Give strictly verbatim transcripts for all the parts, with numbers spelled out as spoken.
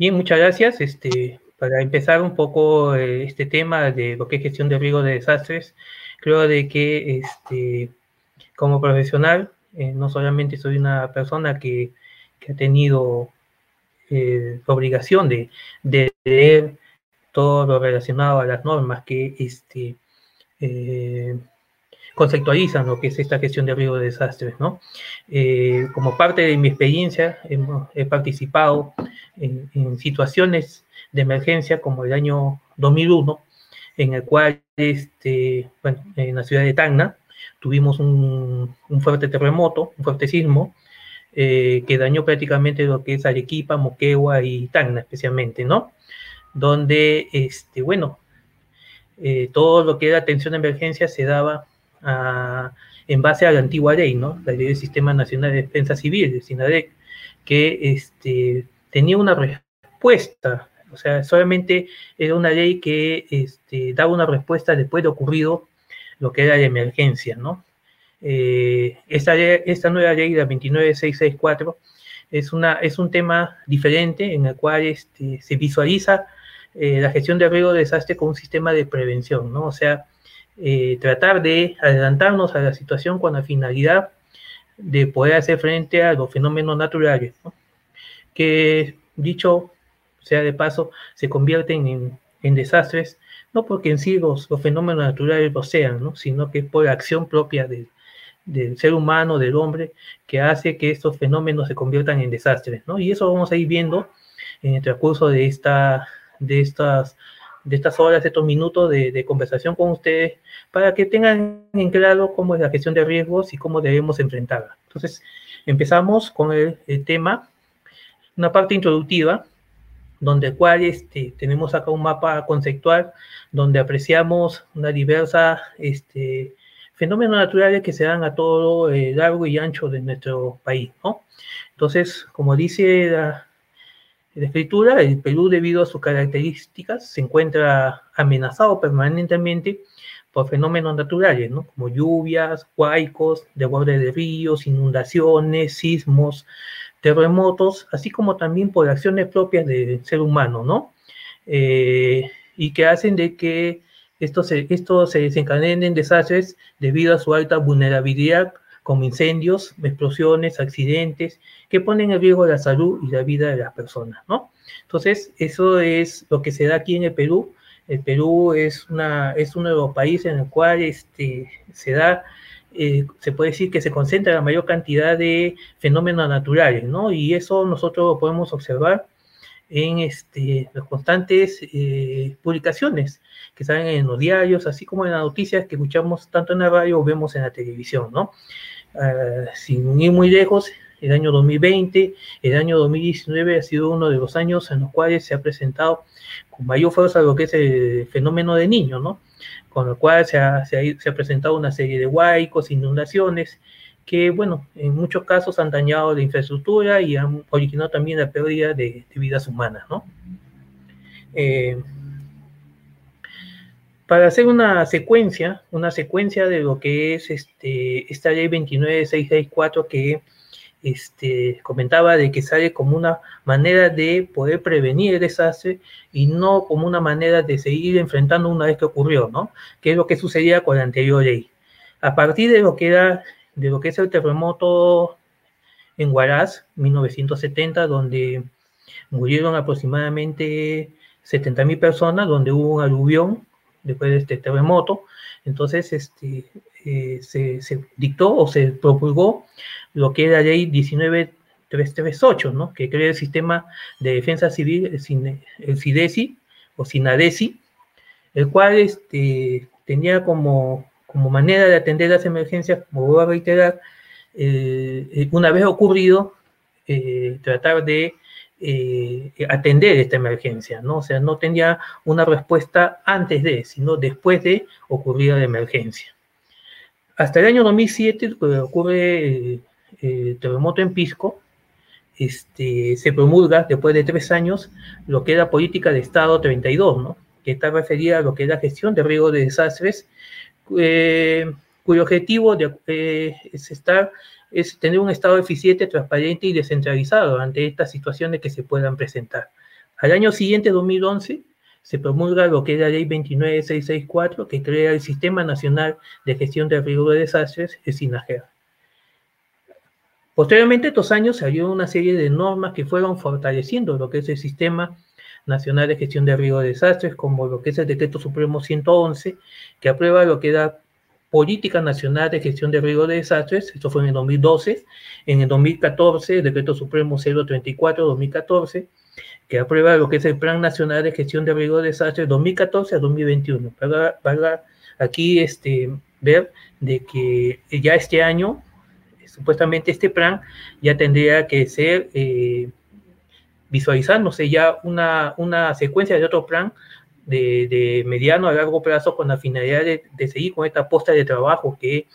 Bien, muchas gracias. Este, para empezar un poco eh, este tema de lo que es gestión de riesgo de desastres, creo de que este, como profesional, eh, no solamente soy una persona que, que ha tenido eh, la obligación de, de leer todo lo relacionado a las normas que este, eh, conceptualizan lo que es esta gestión de riesgo de desastres, ¿no? Eh, como parte de mi experiencia, hemos, he participado en, en situaciones de emergencia como el año dos mil uno, en el cual, este, bueno, en la ciudad de Tacna, tuvimos un, un fuerte terremoto, un fuerte sismo, eh, que dañó prácticamente lo que es Arequipa, Moquegua y Tacna especialmente, ¿no? Donde, este, bueno, eh, todo lo que era atención de emergencia se daba a, en base a la antigua ley, ¿no? La ley del Sistema Nacional de Defensa Civil, el SINADEC, que este, tenía una respuesta, o sea, solamente era una ley que este, daba una respuesta después de ocurrido lo que era la emergencia, ¿no? Eh, esta, ley, esta nueva ley, la veintinueve mil seiscientos sesenta y cuatro, es, una, es un tema diferente en el cual este, se visualiza eh, la gestión de riesgo de desastre con un sistema de prevención, ¿no? O sea, eh, tratar de adelantarnos a la situación con la finalidad de poder hacer frente a los fenómenos naturales, ¿no? Que, dicho sea de paso, se convierten en, en desastres, no porque en sí los, los fenómenos naturales lo sean, ¿no? Sino que es por acción propia de, del ser humano, del hombre, que hace que estos fenómenos se conviertan en desastres, ¿no? Y eso vamos a ir viendo en el transcurso de, esta, de, estas, de estas horas, de estos minutos de, de conversación con ustedes, para que tengan en claro cómo es la gestión de riesgos y cómo debemos enfrentarla. Entonces, empezamos con el, el tema, una parte introductiva, donde el cual este, tenemos acá un mapa conceptual donde apreciamos una diversa este, fenómenos naturales que se dan a todo eh, largo y ancho de nuestro país, ¿no? Entonces, como dice la, la escritura, el Perú, debido a sus características, se encuentra amenazado permanentemente por fenómenos naturales, ¿no? Como lluvias, huaicos, desborde de ríos, inundaciones, sismos, terremotos, así como también por acciones propias del ser humano, ¿no? Eh, y que hacen de que estos se, esto se desencadenen en desastres debido a su alta vulnerabilidad, como incendios, explosiones, accidentes, que ponen en riesgo la salud y la vida de las personas, ¿no? Entonces, eso es lo que se da aquí en el Perú. El Perú es, una, es uno de los países en el cual este, se da, eh, se puede decir que se concentra la mayor cantidad de fenómenos naturales, ¿no? Y eso nosotros lo podemos observar en este, las constantes eh, publicaciones que salen en los diarios, así como en las noticias que escuchamos tanto en la radio o vemos en la televisión, ¿no? Uh, sin ir muy lejos, el año dos mil veinte, el año dos mil diecinueve ha sido uno de los años en los cuales se ha presentado con mayor fuerza lo que es el fenómeno del Niño, ¿no? Con lo cual se ha, se ha, se ha presentado una serie de huaicos, inundaciones, que, bueno, en muchos casos han dañado la infraestructura y han originado también la pérdida de, de vidas humanas, ¿no? Eh, para hacer una secuencia, una secuencia de lo que es este, esta ley veintinueve mil seiscientos sesenta y cuatro que Este, comentaba de que sale como una manera de poder prevenir el desastre y no como una manera de seguir enfrentando una vez que ocurrió, ¿no? Que es lo que sucedía con la anterior ley. A partir de lo que era, de lo que es el terremoto en Huaraz, mil novecientos setenta, donde murieron aproximadamente setenta mil personas, donde hubo un aluvión después de este terremoto. Entonces, este, eh, se, se dictó o se propulgó lo que es la ley diecinueve mil trescientos treinta y ocho, ¿no? Que crea el sistema de defensa civil, el, el SIDECI o SINADECI, el cual este, tenía como, como manera de atender las emergencias, como voy a reiterar, eh, una vez ocurrido, eh, tratar de eh, atender esta emergencia, ¿no? O sea, no tenía una respuesta antes de, sino después de ocurrir la emergencia. Hasta el año dos mil siete, cuando ocurre el, el terremoto en Pisco, este, se promulga, después de tres años, lo que es la Política de Estado treinta y dos, ¿no? Que está referida a lo que es la gestión de riesgo de desastres, eh, cuyo objetivo de, eh, es, estar, es tener un Estado eficiente, transparente y descentralizado ante estas situaciones que se puedan presentar. Al año siguiente, dos mil once, se promulga lo que es la Ley veintinueve mil seiscientos sesenta y cuatro, que crea el Sistema Nacional de Gestión de Riesgo de Desastres, el SINAGER. Posteriormente, estos años salió una serie de normas que fueron fortaleciendo lo que es el Sistema Nacional de Gestión de Riesgo de Desastres, como lo que es el Decreto Supremo ciento once, que aprueba lo que era Política Nacional de Gestión de Riesgo de Desastres, esto fue en el dos mil doce, en el dos mil catorce, el Decreto Supremo cero treinta y cuatro dos mil catorce, que aprueba lo que es el Plan Nacional de Gestión de Riesgo de Desastres dos mil catorce a dos mil veintiuno. Para, para aquí este, ver de que ya este año, supuestamente este plan ya tendría que ser, eh, visualizándose ya una, una secuencia de otro plan de, de mediano a largo plazo con la finalidad de, de seguir con esta posta de trabajo que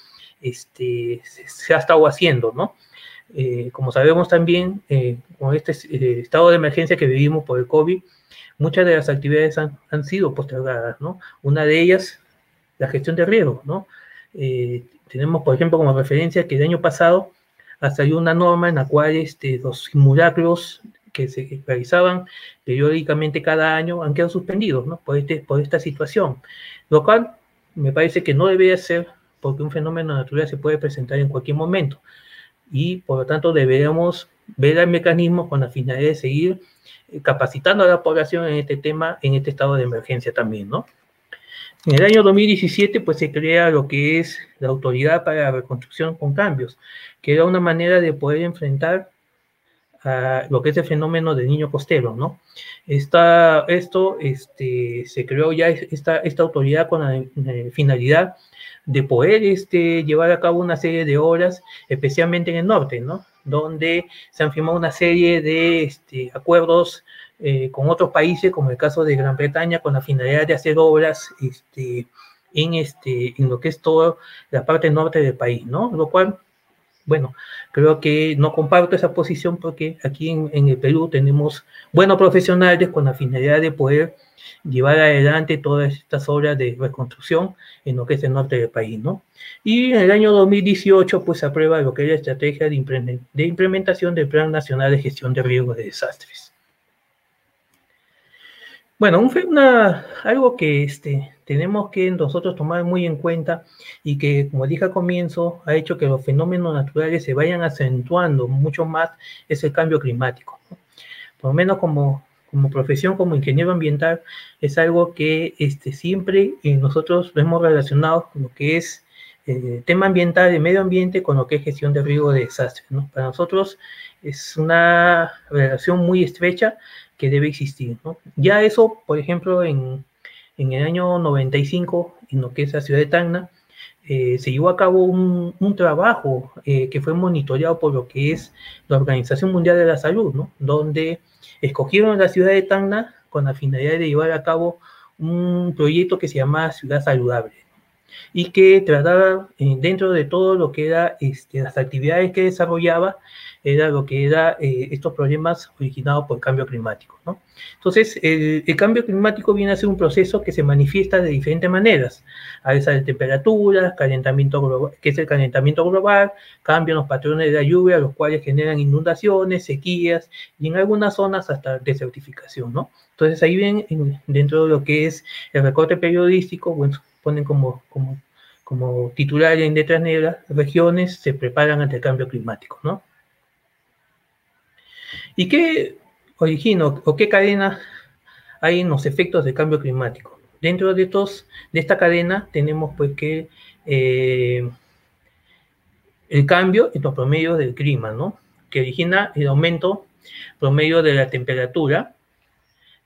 este, se, se ha estado haciendo, ¿no? Eh, como sabemos también, eh, con este eh, estado de emergencia que vivimos por el COVID, muchas de las actividades han, han sido postergadas, ¿no? Una de ellas, la gestión de riesgos, ¿no? Eh, tenemos, por ejemplo, como referencia que el año pasado salió una norma en la cual este, los simulacros que se realizaban periódicamente cada año han quedado suspendidos, ¿no? por, este, por esta situación, lo cual me parece que no debería ser, porque un fenómeno natural se puede presentar en cualquier momento, y por lo tanto deberíamos ver el mecanismo con la finalidad de seguir capacitando a la población en este tema, en este estado de emergencia también, ¿no? En el año dos mil diecisiete, pues, se crea lo que es la Autoridad para la Reconstrucción con Cambios, que era una manera de poder enfrentar a lo que es el fenómeno del niño costero, ¿no? Esta, esto este, se creó ya esta, esta autoridad con la eh, finalidad de poder este, llevar a cabo una serie de obras, especialmente en el norte, ¿no? Donde se han firmado una serie de este, acuerdos eh, con otros países, como el caso de Gran Bretaña, con la finalidad de hacer obras este, en, este, en lo que es toda la parte norte del país, ¿no? Lo cual, bueno, creo que no comparto esa posición, porque aquí en, en el Perú tenemos buenos profesionales con la finalidad de poder llevar adelante todas estas obras de reconstrucción en lo que es el norte del país, ¿no? Y en el año dos mil dieciocho, pues, se aprueba lo que es la estrategia de, de implementación del Plan Nacional de Gestión de Riesgos de Desastres. Bueno, un, una, algo que este, tenemos que nosotros tomar muy en cuenta y que, como dije al comienzo, ha hecho que los fenómenos naturales se vayan acentuando mucho más es el cambio climático, ¿no? Por lo menos como... como profesión, como ingeniero ambiental, es algo que este, siempre nosotros vemos relacionado con lo que es el tema ambiental, el medio ambiente, con lo que es gestión de riesgo de desastres, ¿no? Para nosotros es una relación muy estrecha que debe existir, ¿no? Ya eso, por ejemplo, en, en el año noventa y cinco, en lo que es la ciudad de Tacna, Eh, se llevó a cabo un, un trabajo eh, que fue monitoreado por lo que es la Organización Mundial de la Salud, ¿no? Donde escogieron la ciudad de Tacna con la finalidad de llevar a cabo un proyecto que se llamaba Ciudad Saludable, ¿no? Y que trataba, eh, dentro de todo lo que era este, las actividades que desarrollaba, era lo que era eh, estos problemas originados por el cambio climático, ¿no? Entonces, el, el cambio climático viene a ser un proceso que se manifiesta de diferentes maneras: alza de temperaturas, calentamiento global, que es el calentamiento global, cambian los patrones de la lluvia, los cuales generan inundaciones, sequías, y en algunas zonas hasta desertificación, ¿no? Entonces, ahí ven, en, dentro de lo que es el recorte periodístico, bueno, ponen como... como, como titular en letras negras, regiones se preparan ante el cambio climático, ¿no? ¿Y qué origina o qué cadena hay en los efectos del cambio climático? Dentro de, estos, de esta cadena tenemos, pues, que eh, el cambio en los promedios del clima, ¿no? Que origina el aumento promedio de la temperatura,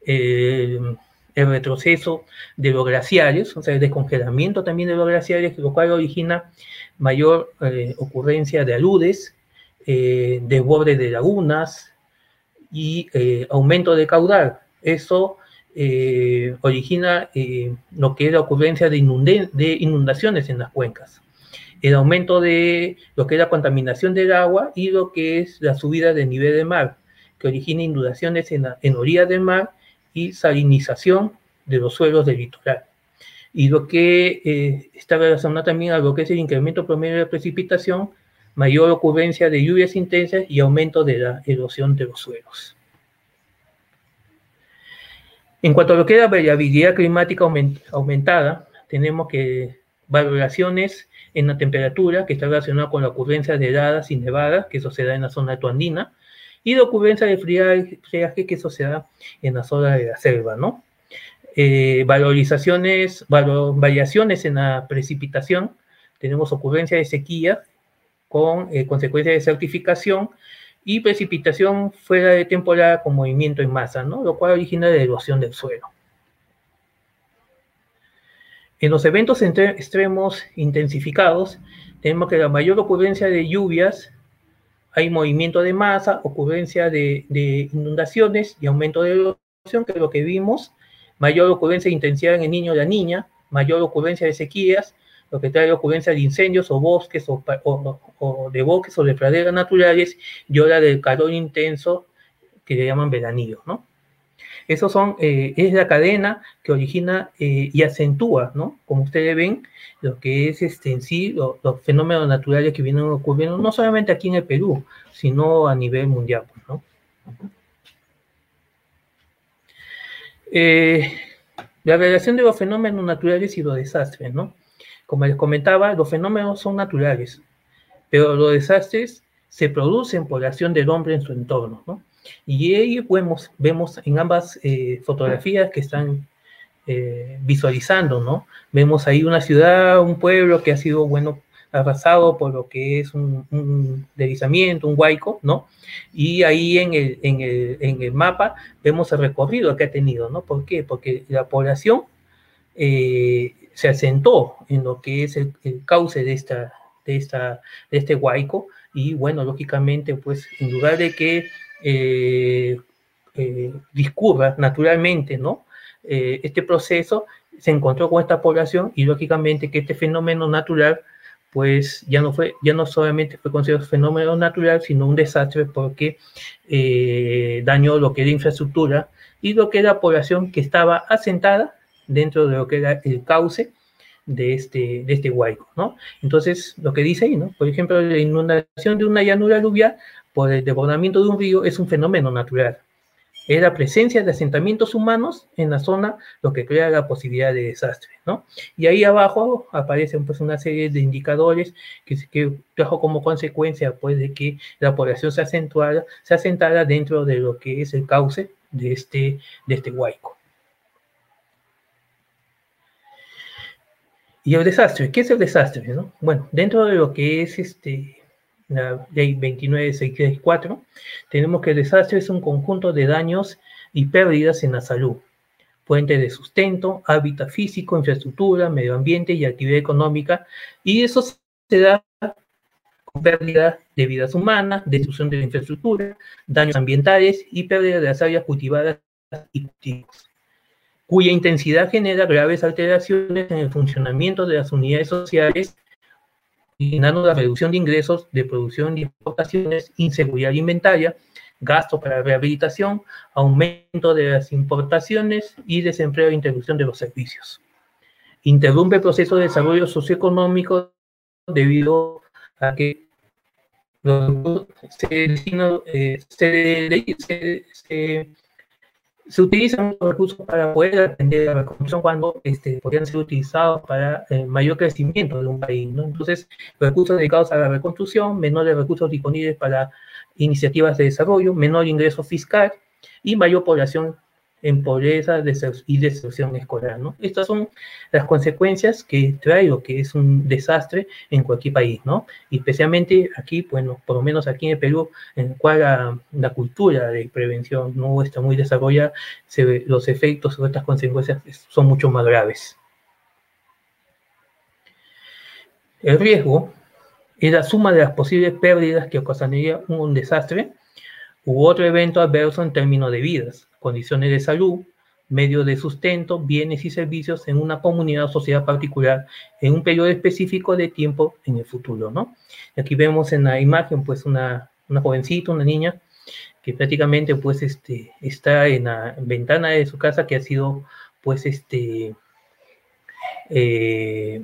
eh, el retroceso de los glaciares, o sea, el descongelamiento también de los glaciares, lo cual origina mayor eh, ocurrencia de aludes, eh, desbordes de lagunas, y eh, aumento de caudal. Eso eh, origina eh, lo que es la ocurrencia de, inund de inundaciones en las cuencas, el aumento de lo que es la contaminación del agua y lo que es la subida del nivel del mar, que origina inundaciones en, en orillas del mar y salinización de los suelos del litoral. Y lo que eh, está relacionado también a lo que es el incremento promedio de precipitación, mayor ocurrencia de lluvias intensas y aumento de la erosión de los suelos. En cuanto a lo que es la variabilidad climática aument aumentada, tenemos que valoraciones en la temperatura, que está relacionada con la ocurrencia de heladas y nevadas, que eso se da en la zona altoandina, y la ocurrencia de friaje, que eso se da en la zona de la selva, ¿no? Eh, valorizaciones, valor, variaciones en la precipitación, tenemos ocurrencia de sequía con eh, consecuencia de desertificación y precipitación fuera de temporada con movimiento en masa, ¿no? Lo cual origina la erosión del suelo. En los eventos entre extremos intensificados, tenemos que la mayor ocurrencia de lluvias, hay movimiento de masa, ocurrencia de, de inundaciones y aumento de erosión, que es lo que vimos, mayor ocurrencia de intensidad en el niño o la niña, mayor ocurrencia de sequías, lo que trae ocurrencia de incendios o bosques o, o, o de bosques o de praderas naturales, y hora del calor intenso que le llaman veranío, ¿no? Esos son, eh, es la cadena que origina eh, y acentúa, ¿no? Como ustedes ven, lo que es este, en sí lo, los fenómenos naturales que vienen ocurriendo, no solamente aquí en el Perú, sino a nivel mundial, ¿no? Eh, la relación de los fenómenos naturales y los desastres, ¿no? Como les comentaba, los fenómenos son naturales, pero los desastres se producen por la acción del hombre en su entorno, ¿no? Y ahí vemos, vemos en ambas eh, fotografías que están eh, visualizando, ¿no? Vemos ahí una ciudad, un pueblo que ha sido, bueno, arrasado por lo que es un, un deslizamiento, un huaico, ¿no? Y ahí en el, en, el, en el mapa vemos el recorrido que ha tenido, ¿no? ¿Por qué? Porque la población eh, se asentó en lo que es el, el cauce de, esta, de, esta, de este huaico y, bueno, lógicamente, pues, en lugar de que Eh, eh, discurra naturalmente, ¿no? Eh, este proceso se encontró con esta población y lógicamente que este fenómeno natural pues ya no fue, ya no solamente fue considerado fenómeno natural, sino un desastre porque eh, dañó lo que era infraestructura y lo que era población que estaba asentada dentro de lo que era el cauce de este, de este huaico, ¿no? Entonces, lo que dice ahí, ¿no? Por ejemplo, la inundación de una llanura aluvial por el desbordamiento de un río es un fenómeno natural. Es la presencia de asentamientos humanos en la zona lo que crea la posibilidad de desastre, ¿no? Y ahí abajo aparecen, pues, una serie de indicadores que, que trajo como consecuencia, pues, de que la población se acentuara, se asentara dentro de lo que es el cauce de este, de este huaico. Y el desastre, ¿qué es el desastre, no? Bueno, dentro de lo que es este... la ley veintinueve mil seiscientos sesenta y cuatro, tenemos que el desastre es un conjunto de daños y pérdidas en la salud, fuentes de sustento, hábitat físico, infraestructura, medio ambiente y actividad económica, y eso se da con pérdida de vidas humanas, destrucción de la infraestructura, daños ambientales y pérdida de las áreas cultivadas y cultivos, cuya intensidad genera graves alteraciones en el funcionamiento de las unidades sociales, originando la reducción de ingresos de producción y importaciones, inseguridad alimentaria, gasto para rehabilitación, aumento de las importaciones y desempleo e interrupción de los servicios. Interrumpe el proceso de desarrollo socioeconómico debido a que se, eh, se, se, se, se utilizan los recursos para poder atender la reconstrucción cuando este, podrían ser utilizados para el mayor crecimiento de un país, ¿no? Entonces, recursos dedicados a la reconstrucción, menores recursos disponibles para iniciativas de desarrollo, menor ingreso fiscal y mayor población en pobreza y deserción escolar, ¿no? Estas son las consecuencias que trae lo que es un desastre en cualquier país, ¿no? Y especialmente aquí, bueno, por lo menos aquí en el Perú, en el cual la, la cultura de prevención no está muy desarrollada, se ve, los efectos o estas consecuencias son mucho más graves. El riesgo es la suma de las posibles pérdidas que ocasionaría un, un desastre u otro evento adverso en términos de vidas, condiciones de salud, medios de sustento, bienes y servicios en una comunidad o sociedad particular en un periodo específico de tiempo en el futuro, ¿no? Aquí vemos en la imagen, pues, una, una jovencita, una niña, que prácticamente, pues, este, está en la ventana de su casa que ha sido, pues, este, eh,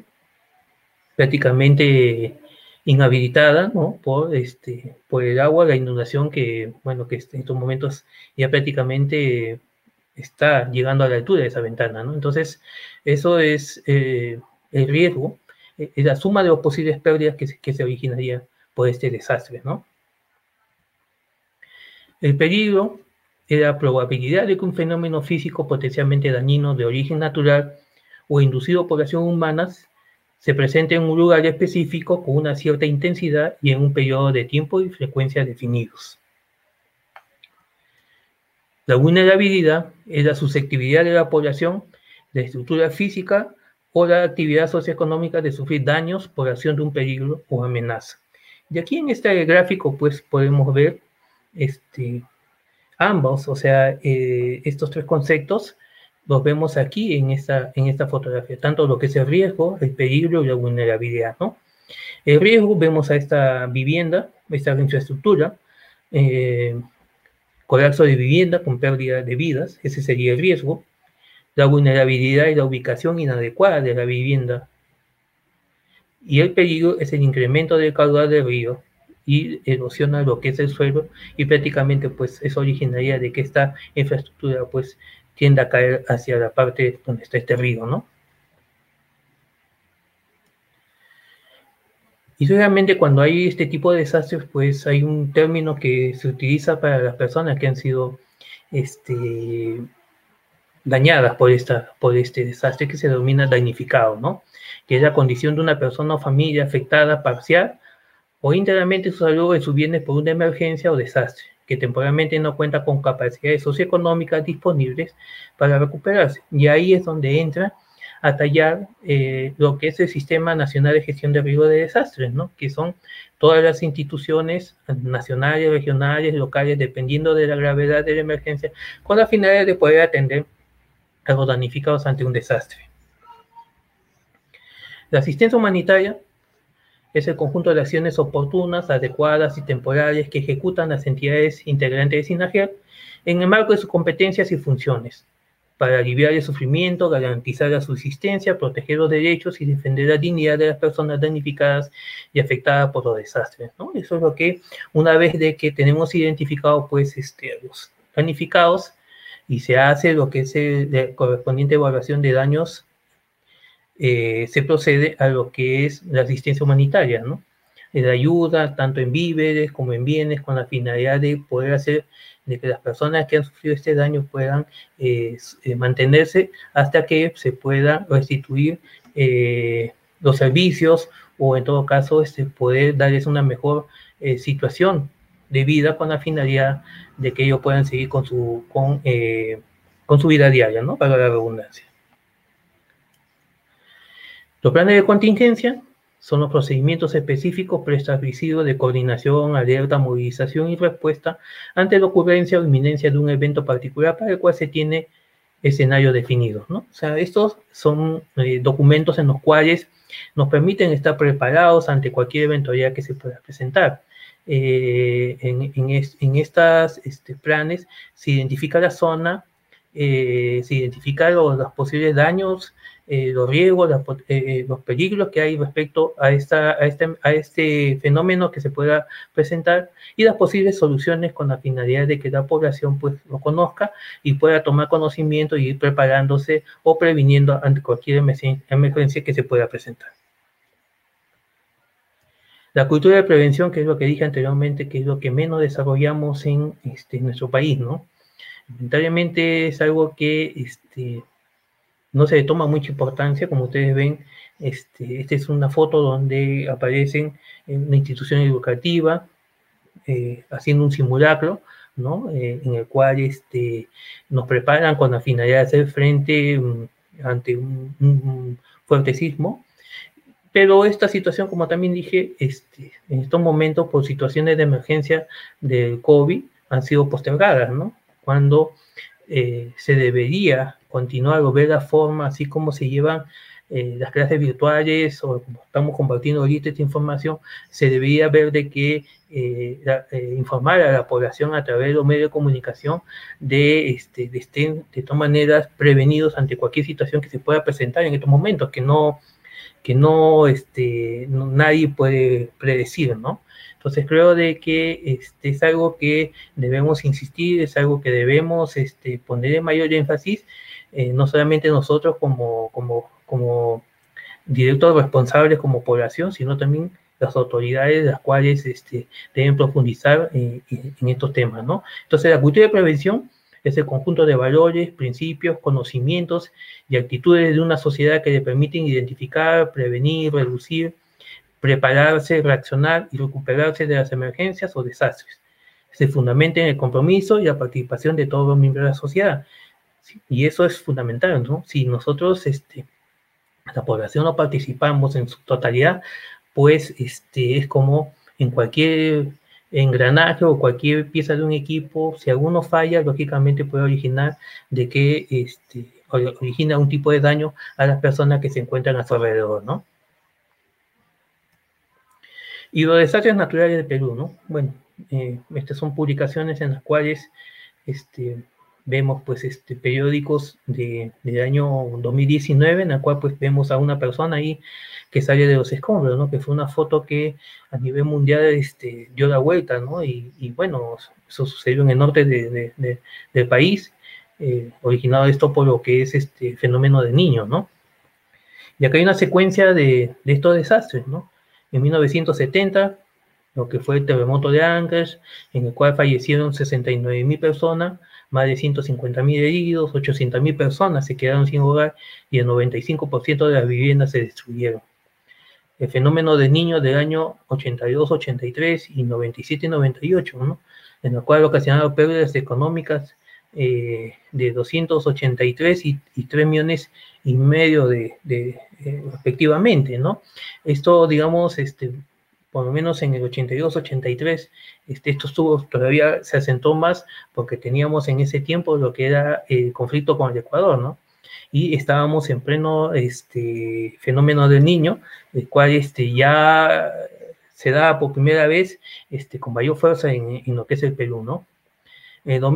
prácticamente inhabilitada, ¿no? Por, este, por el agua, la inundación que, bueno, que en estos momentos ya prácticamente está llegando a la altura de esa ventana, ¿no? Entonces, eso es eh, el riesgo, eh, la suma de las posibles pérdidas que, que se originaría por este desastre, ¿no? El peligro es la probabilidad de que un fenómeno físico potencialmente dañino de origen natural o inducido por acción humana se presente en un lugar específico con una cierta intensidad y en un periodo de tiempo y frecuencia definidos. La vulnerabilidad es la susceptibilidad de la población, la estructura física o la actividad socioeconómica de sufrir daños por acción de un peligro o amenaza. Y aquí en este gráfico, pues, podemos ver este, ambos, o sea, eh, estos tres conceptos los vemos aquí en esta, en esta fotografía, tanto lo que es el riesgo, el peligro y la vulnerabilidad, ¿no? El riesgo, vemos a esta vivienda, esta infraestructura, eh, colapso de vivienda con pérdida de vidas, ese sería el riesgo. La vulnerabilidad es la ubicación inadecuada de la vivienda. Y el peligro es el incremento del caudal del río y erosiona lo que es el suelo y prácticamente, pues, eso originaría de que esta infraestructura, pues, tiende a caer hacia la parte donde está este río, ¿no? Y realmente cuando hay este tipo de desastres, pues hay un término que se utiliza para las personas que han sido este, dañadas por, esta, por este desastre, que se denomina damnificado, ¿no? Que es la condición de una persona o familia afectada parcial o íntegramente su salud o sus bienes por una emergencia o desastre, que temporalmente no cuenta con capacidades socioeconómicas disponibles para recuperarse. Y ahí es donde entra a tallar eh, lo que es el Sistema Nacional de Gestión de Riesgo de Desastres, ¿no? Que son todas las instituciones nacionales, regionales, locales, dependiendo de la gravedad de la emergencia, con la finalidad de poder atender a los damnificados ante un desastre. La asistencia humanitaria es el conjunto de acciones oportunas, adecuadas y temporales que ejecutan las entidades integrantes de SINAGER en el marco de sus competencias y funciones, para aliviar el sufrimiento, garantizar la subsistencia, proteger los derechos y defender la dignidad de las personas damnificadas y afectadas por los desastres, ¿no? Eso es lo que, una vez de que tenemos identificado, pues, este, los damnificados y se hace lo que es el, la correspondiente evaluación de daños, eh, se procede a lo que es la asistencia humanitaria, ¿no? La ayuda, tanto en víveres como en bienes, con la finalidad de poder hacer de que las personas que han sufrido este daño puedan eh, mantenerse hasta que se pueda restituir eh, los servicios o, en todo caso, este, poder darles una mejor eh, situación de vida, con la finalidad de que ellos puedan seguir con su, con, eh, con su vida diaria, ¿no? Para la redundancia. Los planes de contingencia son los procedimientos específicos preestablecidos de coordinación, alerta, movilización y respuesta ante la ocurrencia o inminencia de un evento particular para el cual se tiene escenario definido, ¿no? O sea, estos son eh, documentos en los cuales nos permiten estar preparados ante cualquier eventualidad que se pueda presentar. Eh, en, en, es, en estas este, planes se identifica la zona, eh, se identifican los, los posibles daños, Eh, los riesgos, la, eh, los peligros que hay respecto a, esta, a, este, a este fenómeno que se pueda presentar y las posibles soluciones, con la finalidad de que la población, pues, lo conozca y pueda tomar conocimiento y ir preparándose o previniendo ante cualquier emergencia que se pueda presentar. La cultura de prevención, que es lo que dije anteriormente, que es lo que menos desarrollamos en este, nuestro país, ¿no? Lamentablemente es algo que... Este, no se le toma mucha importancia. Como ustedes ven, este, esta es una foto donde aparecen en una institución educativa eh, haciendo un simulacro, ¿no? Eh, en el cual este, nos preparan con la finalidad de hacer frente um, ante un, un fuerte sismo. Pero esta situación, como también dije, este, en estos momentos, por situaciones de emergencia del COVID, han sido postergadas, ¿no? Cuando eh, se debería continuar o ver la forma, así como se llevan eh, las clases virtuales o como estamos compartiendo ahorita esta información, se debería ver de que eh, la, eh, informar a la población a través de los medios de comunicación de, este, de estén de todas maneras prevenidos ante cualquier situación que se pueda presentar en estos momentos, que no que no, este, no, nadie puede predecir, ¿no? Entonces creo de que este, es algo que debemos insistir, es algo que debemos este, poner en mayor énfasis, eh, no solamente nosotros como, como, como directos responsables, como población, sino también las autoridades, las cuales este, deben profundizar eh, en estos temas, ¿no? Entonces la cultura de prevención es el conjunto de valores, principios, conocimientos y actitudes de una sociedad que le permiten identificar, prevenir, reducir, prepararse, reaccionar y recuperarse de las emergencias o desastres. Se fundamenta en el compromiso y la participación de todos los miembros de la sociedad. Y eso es fundamental, ¿no? Si nosotros, este, la población, no participamos en su totalidad, pues este, es como en cualquier engranaje o cualquier pieza de un equipo, si alguno falla, lógicamente puede originar de que este, origina un tipo de daño a las personas que se encuentran a su alrededor, ¿no? Y los desastres naturales de Perú, ¿no? Bueno, eh, estas son publicaciones en las cuales este, vemos, pues, este, periódicos de, del año dos mil diecinueve, en la cual, pues, vemos a una persona ahí que sale de los escombros, ¿no? Que fue una foto que a nivel mundial este, dio la vuelta, ¿no? Y, y bueno, eso sucedió en el norte de, de, de, del país, eh, originado esto por lo que es este fenómeno del Niño, ¿no? Y acá hay una secuencia de, de estos desastres, ¿no? En mil novecientos setenta, lo que fue el terremoto de Ancash, en el cual fallecieron sesenta y nueve mil personas, más de ciento cincuenta mil heridos, ochocientas mil personas se quedaron sin hogar y el noventa y cinco por ciento de las viviendas se destruyeron. El fenómeno del Niño del año ochenta y dos, ochenta y tres y noventa y siete, noventa y ocho, ¿no? En el cual ocasionaron pérdidas económicas eh, de doscientos ochenta y tres y, y tres millones y medio de, de, eh, respectivamente, ¿no? Esto, digamos, este, por lo menos en el ochenta y dos, ochenta y tres, este, esto estuvo, todavía se asentó más porque teníamos en ese tiempo lo que era el conflicto con el Ecuador, ¿no? Y estábamos en pleno este, fenómeno del Niño, el cual este, ya se da por primera vez este, con mayor fuerza en, en lo que es el Perú, ¿no? En el dos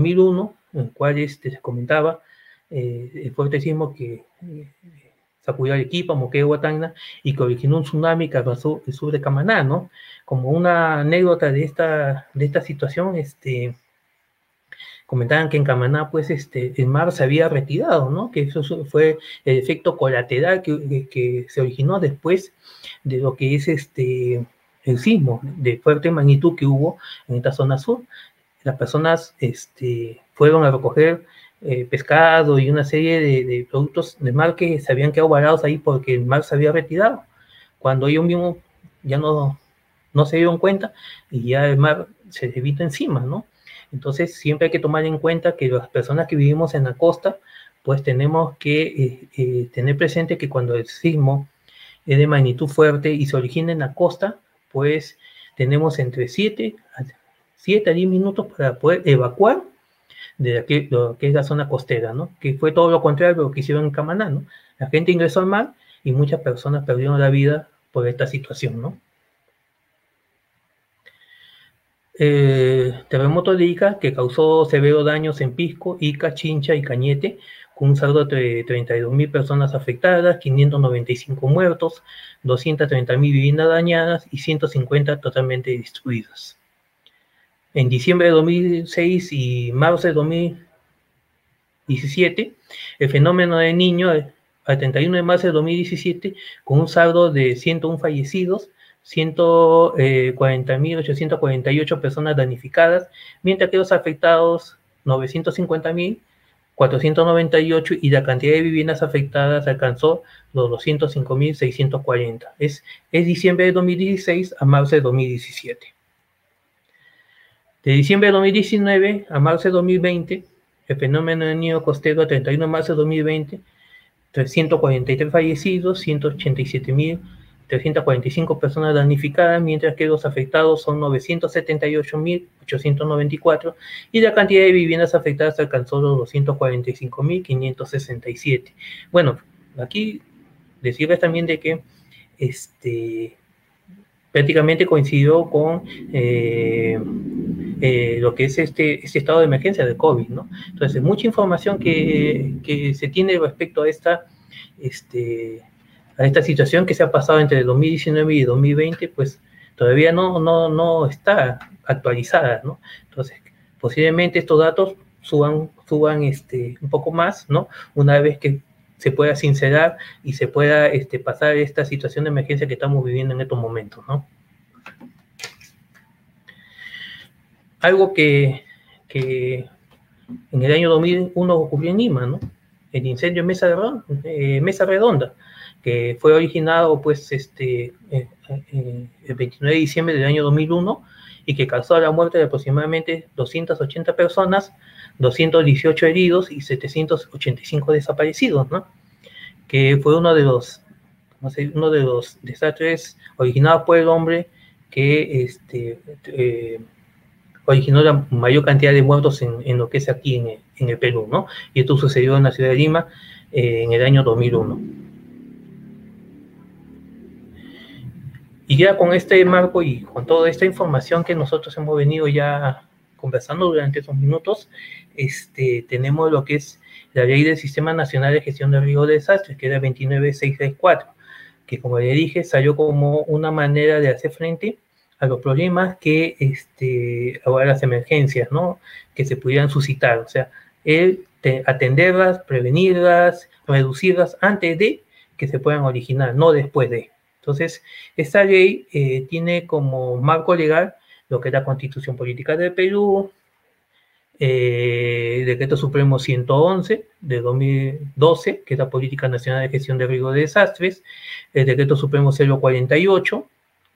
mil uno, en el cual este, se comentaba eh, el fuerte sismo que eh, sacudió Arequipa, Moquegua, Tacna, y que originó un tsunami que alcanzó el sur de Camaná, ¿no? Como una anécdota de esta, de esta situación, este... comentaban que en Camaná, pues, este, el mar se había retirado, ¿no? Que eso fue el efecto colateral que, que, que se originó después de lo que es este, el sismo de fuerte magnitud que hubo en esta zona sur. Las personas este, fueron a recoger eh, pescado y una serie de, de productos de mar que se habían quedado varados ahí porque el mar se había retirado. Cuando ellos mismos ya no, no se dieron cuenta y ya el mar se levitó encima, ¿no? Entonces, siempre hay que tomar en cuenta que las personas que vivimos en la costa, pues tenemos que eh, eh, tener presente que cuando el sismo es de magnitud fuerte y se origina en la costa, pues tenemos entre siete a diez minutos para poder evacuar de aquí, lo que es la zona costera, ¿no? Que fue todo lo contrario de lo que hicieron en Camaná, ¿no? La gente ingresó al mar y muchas personas perdieron la vida por esta situación, ¿no? Eh, terremoto de Ica, que causó severos daños en Pisco, Ica, Chincha y Cañete, con un saldo de treinta y dos mil personas afectadas, quinientos noventa y cinco muertos, doscientas treinta mil viviendas dañadas y ciento cincuenta totalmente destruidas. En diciembre de dos mil seis y marzo de dos mil diecisiete, el fenómeno del Niño, al treinta y uno de marzo de dos mil diecisiete, con un saldo de ciento uno fallecidos, ciento cuarenta mil ochocientas cuarenta y ocho personas danificadas, mientras que los afectados novecientos cincuenta mil cuatrocientos noventa y ocho y la cantidad de viviendas afectadas alcanzó los doscientos cinco mil seiscientos cuarenta. Es, es diciembre de dos mil dieciséis a marzo de dos mil diecisiete. De diciembre de dos mil diecinueve a marzo de dos mil veinte, el fenómeno del Niño costero, a treinta y uno de marzo de dos mil veinte, trescientos cuarenta y tres fallecidos, ciento ochenta y siete mil trescientas cuarenta y cinco personas damnificadas, mientras que los afectados son novecientos setenta y ocho mil ochocientos noventa y cuatro y la cantidad de viviendas afectadas alcanzó los doscientos cuarenta y cinco mil quinientos sesenta y siete. Bueno, aquí decirles también de que este, prácticamente coincidió con eh, eh, lo que es este, este estado de emergencia de COVID, ¿no? Entonces, mucha información que, que se tiene respecto a esta... Este, a esta situación que se ha pasado entre el dos mil diecinueve y el dos mil veinte, pues todavía no, no, no está actualizada, ¿no? Entonces, posiblemente estos datos suban, suban este, un poco más, ¿no? Una vez que se pueda sincerar y se pueda este, pasar esta situación de emergencia que estamos viviendo en estos momentos, ¿no? Algo que, que en el año dos mil uno ocurrió en Lima, ¿no? El incendio en Mesa Redonda, eh, Mesa Redonda que fue originado, pues, este, eh, eh, el veintinueve de diciembre del año dos mil uno y que causó la muerte de aproximadamente doscientas ochenta personas, doscientos dieciocho heridos y setecientos ochenta y cinco desaparecidos, ¿no? Que fue uno de los, no sé, uno de los desastres originados por el hombre que, este, eh, originó la mayor cantidad de muertos en, en lo que es aquí en el, en el Perú, ¿no? Y esto sucedió en la ciudad de Lima eh, en el año dos mil uno. Y ya con este marco y con toda esta información que nosotros hemos venido ya conversando durante estos minutos, este, tenemos lo que es la Ley del Sistema Nacional de Gestión de Riesgo de Desastres, que era veintinueve mil seiscientos sesenta y cuatro, que, como le dije, salió como una manera de hacer frente a los problemas que, este, ahora las emergencias, ¿no?, que se pudieran suscitar, o sea, el te, atenderlas, prevenirlas, reducirlas antes de que se puedan originar, no después de. Entonces, esta ley eh, tiene como marco legal lo que es la Constitución Política del Perú, eh, el Decreto Supremo ciento once de dos mil doce, que es la Política Nacional de Gestión de Riesgo de Desastres, el Decreto Supremo cero cuarenta y ocho,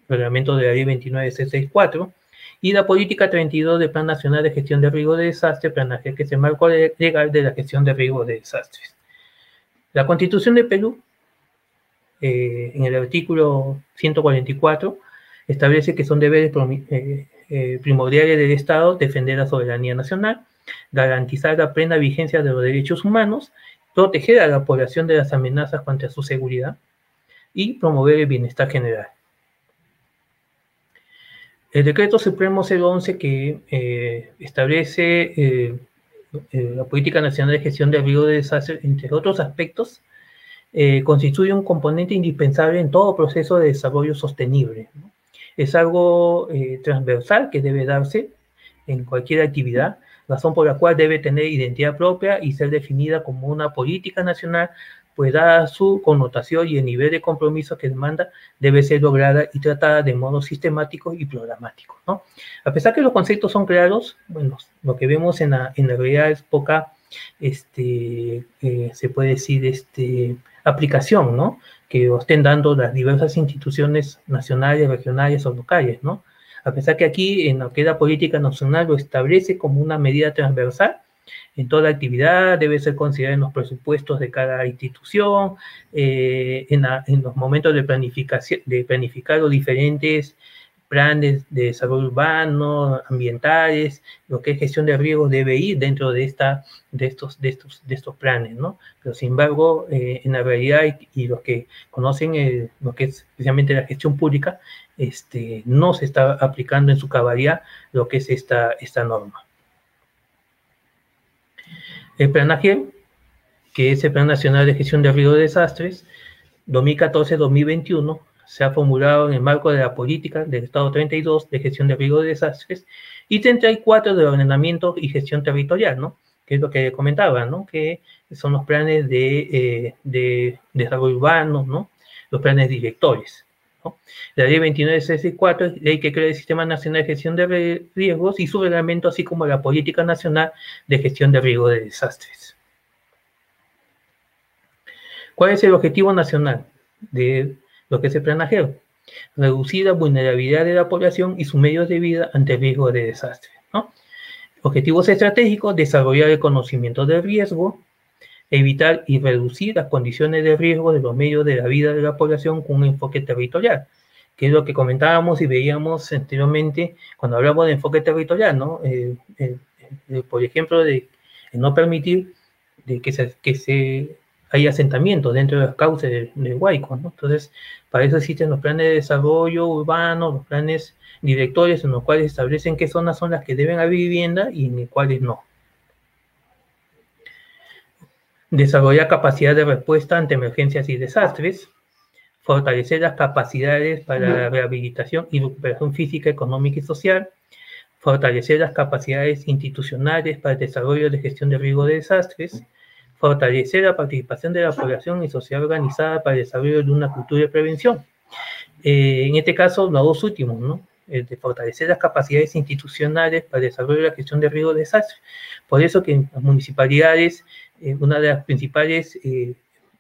Reglamento de la Ley veintinueve mil seiscientos sesenta y cuatro, y la Política treinta y dos del Plan Nacional de Gestión de Riesgo de Desastres, PLANAGERD, que es el marco legal de la gestión de riesgo de desastres. La Constitución de Perú, eh, en el artículo ciento cuarenta y cuatro, establece que son deberes eh, eh, primordiales del Estado defender la soberanía nacional, garantizar la plena vigencia de los derechos humanos, proteger a la población de las amenazas contra su seguridad y promover el bienestar general. El Decreto Supremo cero once, que eh, establece eh, eh, la Política Nacional de Gestión de Riesgo de Desastres, entre otros aspectos, eh, constituye un componente indispensable en todo proceso de desarrollo sostenible, ¿no? Es algo eh, transversal que debe darse en cualquier actividad, razón por la cual debe tener identidad propia y ser definida como una política nacional, pues dada su connotación y el nivel de compromiso que demanda, debe ser lograda y tratada de modo sistemático y programático, ¿no? A pesar que los conceptos son claros, bueno, lo que vemos en la, en la realidad es poca, este, eh, se puede decir, este, aplicación, ¿no?, que estén dando las diversas instituciones nacionales, regionales o locales, ¿no? A pesar que aquí, en lo que la política nacional lo establece como una medida transversal, en toda actividad debe ser considerada en los presupuestos de cada institución, eh, en, la, en los momentos de planificación, de planificar los diferentes planes de desarrollo urbano, ambientales, lo que es gestión de riesgos debe ir dentro de, esta, de, estos, de, estos, de estos planes, ¿no? Pero sin embargo, eh, en la realidad, y, y los que conocen el, lo que es especialmente la gestión pública, este, no se está aplicando en su cabalidad lo que es esta, esta norma. El PLANAGERD, que es el Plan Nacional de Gestión de Riesgo de Desastres, dos mil catorce a dos mil veintiuno, se ha formulado en el marco de la política del Estado treinta y dos de Gestión de Riesgo de Desastres y treinta y cuatro de Ordenamiento y Gestión Territorial, ¿no?, que es lo que comentaba, ¿no?, que son los planes de, eh, de desarrollo urbano, ¿no?, los planes directores, ¿no? La Ley veintinueve mil seiscientos sesenta y cuatro, ley que crea el Sistema Nacional de Gestión de Riesgos y su reglamento, así como la Política Nacional de Gestión de Riesgo de Desastres. ¿Cuál es el objetivo nacional de lo que es el PLANAGERD? Reducir la vulnerabilidad de la población y sus medios de vida ante el riesgo de desastre, ¿no? Objetivos estratégicos: desarrollar el conocimiento del riesgo, evitar y reducir las condiciones de riesgo de los medios de la vida de la población con un enfoque territorial, que es lo que comentábamos y veíamos anteriormente cuando hablamos de enfoque territorial, ¿no? Eh, eh, eh, por ejemplo, de, de no permitir de que se, que se haya asentamientos dentro de las cauces de, de Huayco, ¿no? Entonces, para eso existen los planes de desarrollo urbano, los planes directores, en los cuales establecen qué zonas son las que deben haber vivienda y en cuáles no. Desarrollar capacidad de respuesta ante emergencias y desastres, fortalecer las capacidades para la rehabilitación y recuperación física, económica y social, fortalecer las capacidades institucionales para el desarrollo de gestión de riesgo de desastres, fortalecer la participación de la población y sociedad organizada para el desarrollo de una cultura de prevención. Eh, en este caso, los dos últimos, ¿no? El de fortalecer las capacidades institucionales para el desarrollo de la gestión de riesgo de desastres. Por eso que en las municipalidades, eh, una de las principales eh,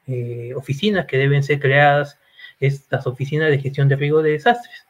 eh, oficinas que deben ser creadas es las oficinas de gestión de riesgo de desastres,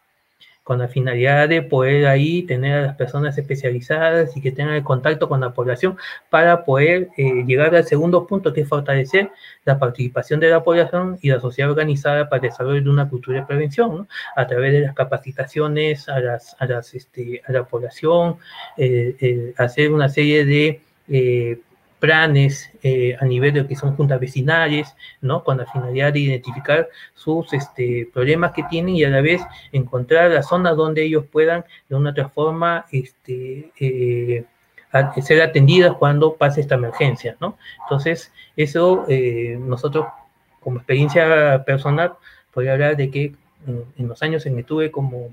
con la finalidad de poder ahí tener a las personas especializadas y que tengan el contacto con la población para poder eh, llegar al segundo punto, que es fortalecer la participación de la población y la sociedad organizada para el desarrollo de una cultura de prevención, ¿no? A través de las capacitaciones a, las, a, las, este, a la población, eh, eh, hacer una serie de eh, planes eh, a nivel de lo que son juntas vecinales, ¿no? Con la finalidad de identificar sus este, problemas que tienen y a la vez encontrar las zonas donde ellos puedan de una u otra forma este, eh, ser atendidas cuando pase esta emergencia, ¿no? Entonces, eso eh, nosotros como experiencia personal podría hablar de que en, en los años en que estuve como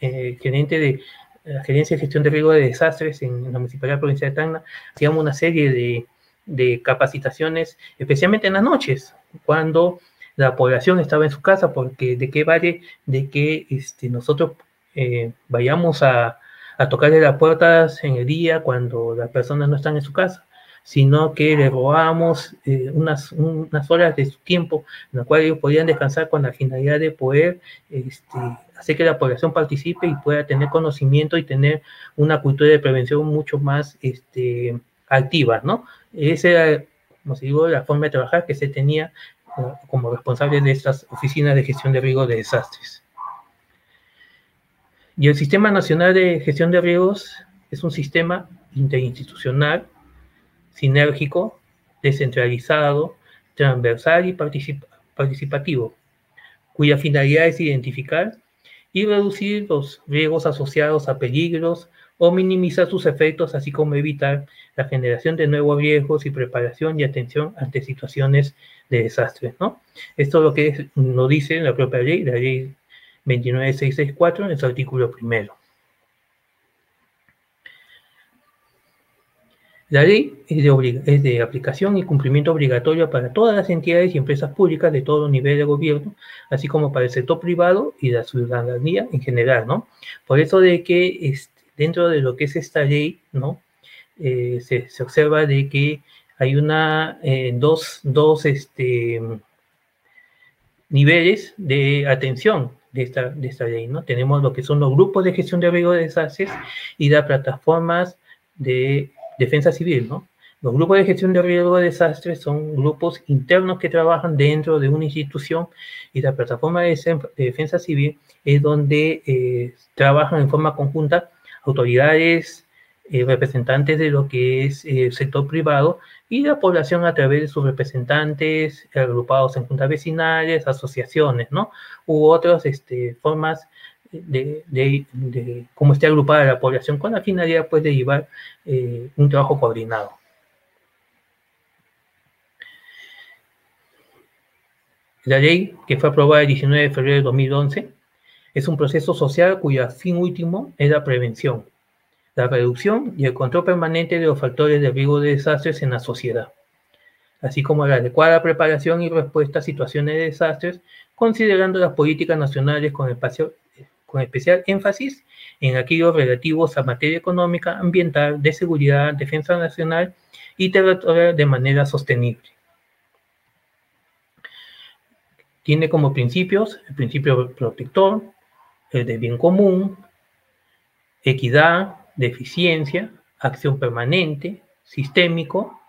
eh, gerente de la Gerencia de Gestión de Riesgo de Desastres en la Municipalidad de la Provincia de Tacna, hacíamos una serie de, de capacitaciones, especialmente en las noches, cuando la población estaba en su casa, porque de qué vale de que este, nosotros eh, vayamos a, a tocarle las puertas en el día cuando las personas no están en su casa, sino que le robamos eh, unas, unas horas de su tiempo en las cuales ellos podían descansar con la finalidad de poder este, hacer que la población participe y pueda tener conocimiento y tener una cultura de prevención mucho más este, activa, ¿no? Esa era, como se digo, la forma de trabajar que se tenía como responsable de estas oficinas de gestión de riesgo de desastres. Y el Sistema Nacional de Gestión de Riesgos es un sistema interinstitucional, sinérgico, descentralizado, transversal y participativo, cuya finalidad es identificar y reducir los riesgos asociados a peligros o minimizar sus efectos, así como evitar la generación de nuevos riesgos y preparación y atención ante situaciones de desastres, ¿no? Esto es lo que es, nos dice la propia ley, la ley veintinueve mil seiscientos sesenta y cuatro, en su artículo primero. La ley es de, es de aplicación y cumplimiento obligatorio para todas las entidades y empresas públicas de todo nivel de gobierno, así como para el sector privado y la ciudadanía en general, ¿no? Por eso de que este, dentro de lo que es esta ley, ¿no? Eh, se, se observa de que hay una, eh, dos, dos este, niveles de atención de esta, de esta ley, ¿no? Tenemos lo que son los grupos de gestión de riesgo de desastres y las plataformas de defensa civil, ¿no? Los grupos de gestión de riesgo de desastres son grupos internos que trabajan dentro de una institución y la plataforma de defensa civil es donde eh, trabajan en forma conjunta autoridades, eh, representantes de lo que es eh, el sector privado y la población a través de sus representantes, agrupados en juntas vecinales, asociaciones, ¿no? U otras este, formas De, de, de cómo esté agrupada la población con la finalidad pues, de llevar eh, un trabajo coordinado. La ley, que fue aprobada el diecinueve de febrero de dos mil once, es un proceso social cuyo fin último es la prevención, la reducción y el control permanente de los factores de riesgo de desastres en la sociedad, así como la adecuada preparación y respuesta a situaciones de desastres, considerando las políticas nacionales con el paseo con especial énfasis en aquellos relativos a materia económica, ambiental, de seguridad, defensa nacional y territorial de manera sostenible. Tiene como principios el principio protector, el de bien común, equidad, eficiencia, acción permanente, sistémico,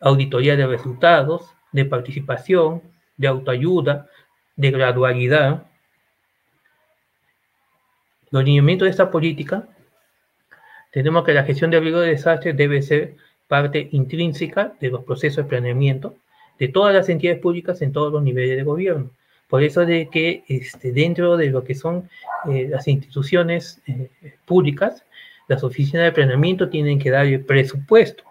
auditoría de resultados, de participación, de autoayuda, de gradualidad. Los lineamientos de esta política, tenemos que la gestión de riesgo de desastres debe ser parte intrínseca de los procesos de planeamiento de todas las entidades públicas en todos los niveles de gobierno. Por eso de que este, dentro de lo que son eh, las instituciones eh, públicas, las oficinas de planeamiento tienen que dar el presupuesto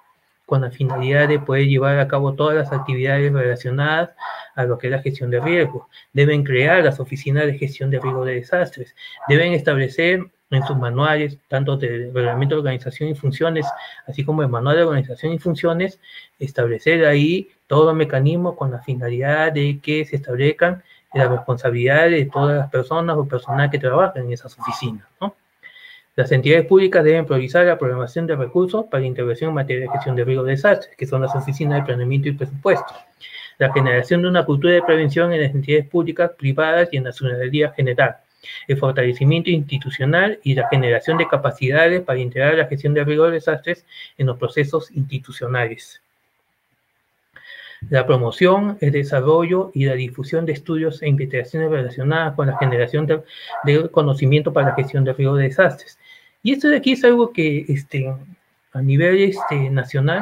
con la finalidad de poder llevar a cabo todas las actividades relacionadas a lo que es la gestión de riesgos, deben crear las oficinas de gestión de riesgo de desastres, deben establecer en sus manuales, tanto de reglamento de organización y funciones, así como el manual de organización y funciones, establecer ahí todo el mecanismo con la finalidad de que se establezcan las responsabilidades de todas las personas o personal que trabajan en esas oficinas, ¿no? Las entidades públicas deben priorizar la programación de recursos para intervención en materia de gestión de riesgo de desastres, que son las oficinas de planeamiento y presupuesto. La generación de una cultura de prevención en las entidades públicas, privadas y en la ciudadanía general. El fortalecimiento institucional y la generación de capacidades para integrar la gestión de riesgo de desastres en los procesos institucionales. La promoción, el desarrollo y la difusión de estudios e investigaciones relacionadas con la generación de, de conocimiento para la gestión de riesgo de desastres. Y esto de aquí es algo que este, a nivel este, nacional,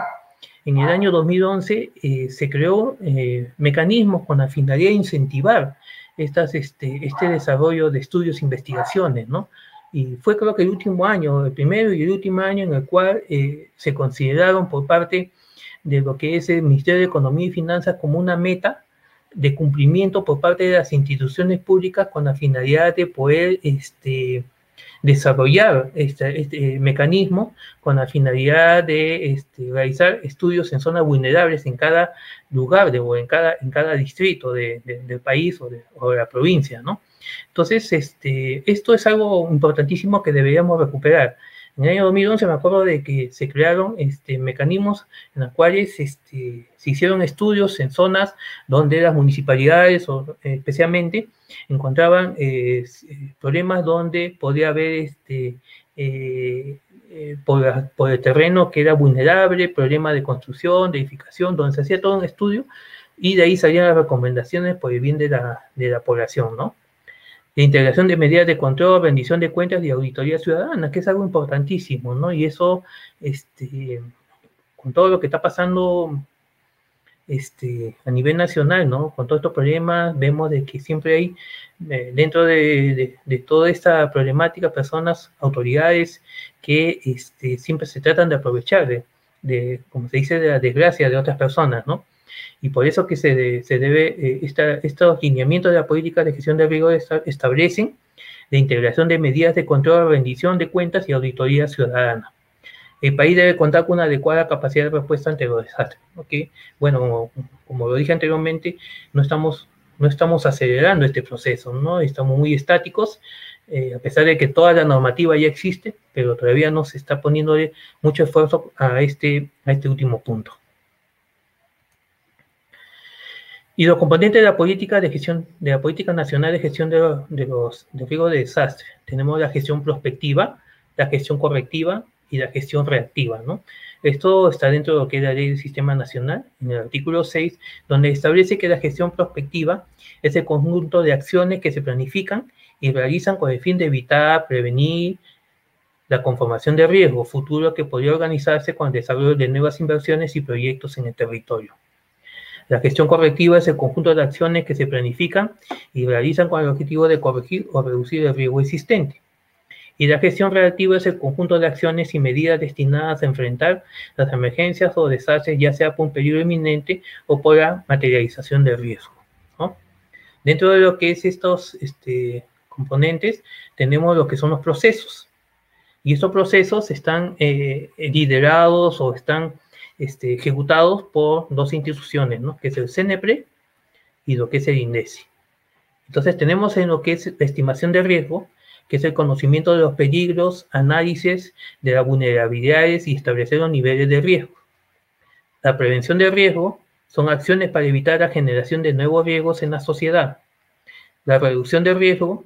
en el año dos mil once eh, se creó eh, mecanismos con la finalidad de incentivar estas, este, este desarrollo de estudios e investigaciones, ¿no? Y fue creo que el último año, el primero y el último año en el cual eh, se consideraron por parte de lo que es el Ministerio de Economía y Finanzas como una meta de cumplimiento por parte de las instituciones públicas con la finalidad de poder este, desarrollar este, este mecanismo con la finalidad de este, realizar estudios en zonas vulnerables en cada lugar de, o en cada, en cada distrito de, de, del país o de, o de la provincia, ¿no? Entonces, este, esto es algo importantísimo que deberíamos recuperar. En el año dos mil once me acuerdo de que se crearon este, mecanismos en los cuales este, se hicieron estudios en zonas donde las municipalidades, o, eh, especialmente, encontraban eh, problemas donde podía haber, este, eh, eh, por, por el terreno que era vulnerable, problemas de construcción, de edificación, donde se hacía todo un estudio, y de ahí salían las recomendaciones por el bien de la, de la población, ¿no? La integración de medidas de control, rendición de cuentas y auditoría ciudadana, que es algo importantísimo, ¿no? Y eso, este, con todo lo que está pasando este, a nivel nacional, ¿no? Con todos estos problemas, vemos de que siempre hay, eh, dentro de, de, de toda esta problemática, personas, autoridades, que este, siempre se tratan de aprovechar, de, de, como se dice, de la desgracia de otras personas, ¿no? Y por eso que se, de, se debe, eh, esta, estos lineamientos de la política de gestión de riesgo esta, establecen la integración de medidas de control, rendición de cuentas y auditoría ciudadana. El país debe contar con una adecuada capacidad de respuesta ante los desastres, ¿okay? Bueno, como, como lo dije anteriormente, no estamos, no estamos acelerando este proceso, ¿no? Estamos muy estáticos, eh, a pesar de que toda la normativa ya existe, pero todavía no se está poniendo mucho esfuerzo a este, a este último punto. Y los componentes de la política de gestión, de la política nacional de gestión de, de los de riesgo de desastre. Tenemos la gestión prospectiva, la gestión correctiva y la gestión reactiva, ¿no? Esto está dentro de lo que es la ley del sistema nacional, en el artículo seis, donde establece que la gestión prospectiva es el conjunto de acciones que se planifican y realizan con el fin de evitar, prevenir la conformación de riesgo futuro que podría organizarse con el desarrollo de nuevas inversiones y proyectos en el territorio. La gestión correctiva es el conjunto de acciones que se planifican y realizan con el objetivo de corregir o reducir el riesgo existente. Y la gestión reactiva es el conjunto de acciones y medidas destinadas a enfrentar las emergencias o desastres, ya sea por un peligro inminente o por la materialización del riesgo, ¿no? Dentro de lo que es estos este, componentes, tenemos lo que son los procesos. Y estos procesos están eh, liderados o están... Este, ejecutados por dos instituciones, ¿no? Que es el CENEPRED y lo que es el INDECI. Entonces tenemos en lo que es la estimación de riesgo, que es el conocimiento de los peligros, análisis de las vulnerabilidades y establecer los niveles de riesgo. La prevención de riesgo son acciones para evitar la generación de nuevos riesgos en la sociedad. La reducción de riesgo,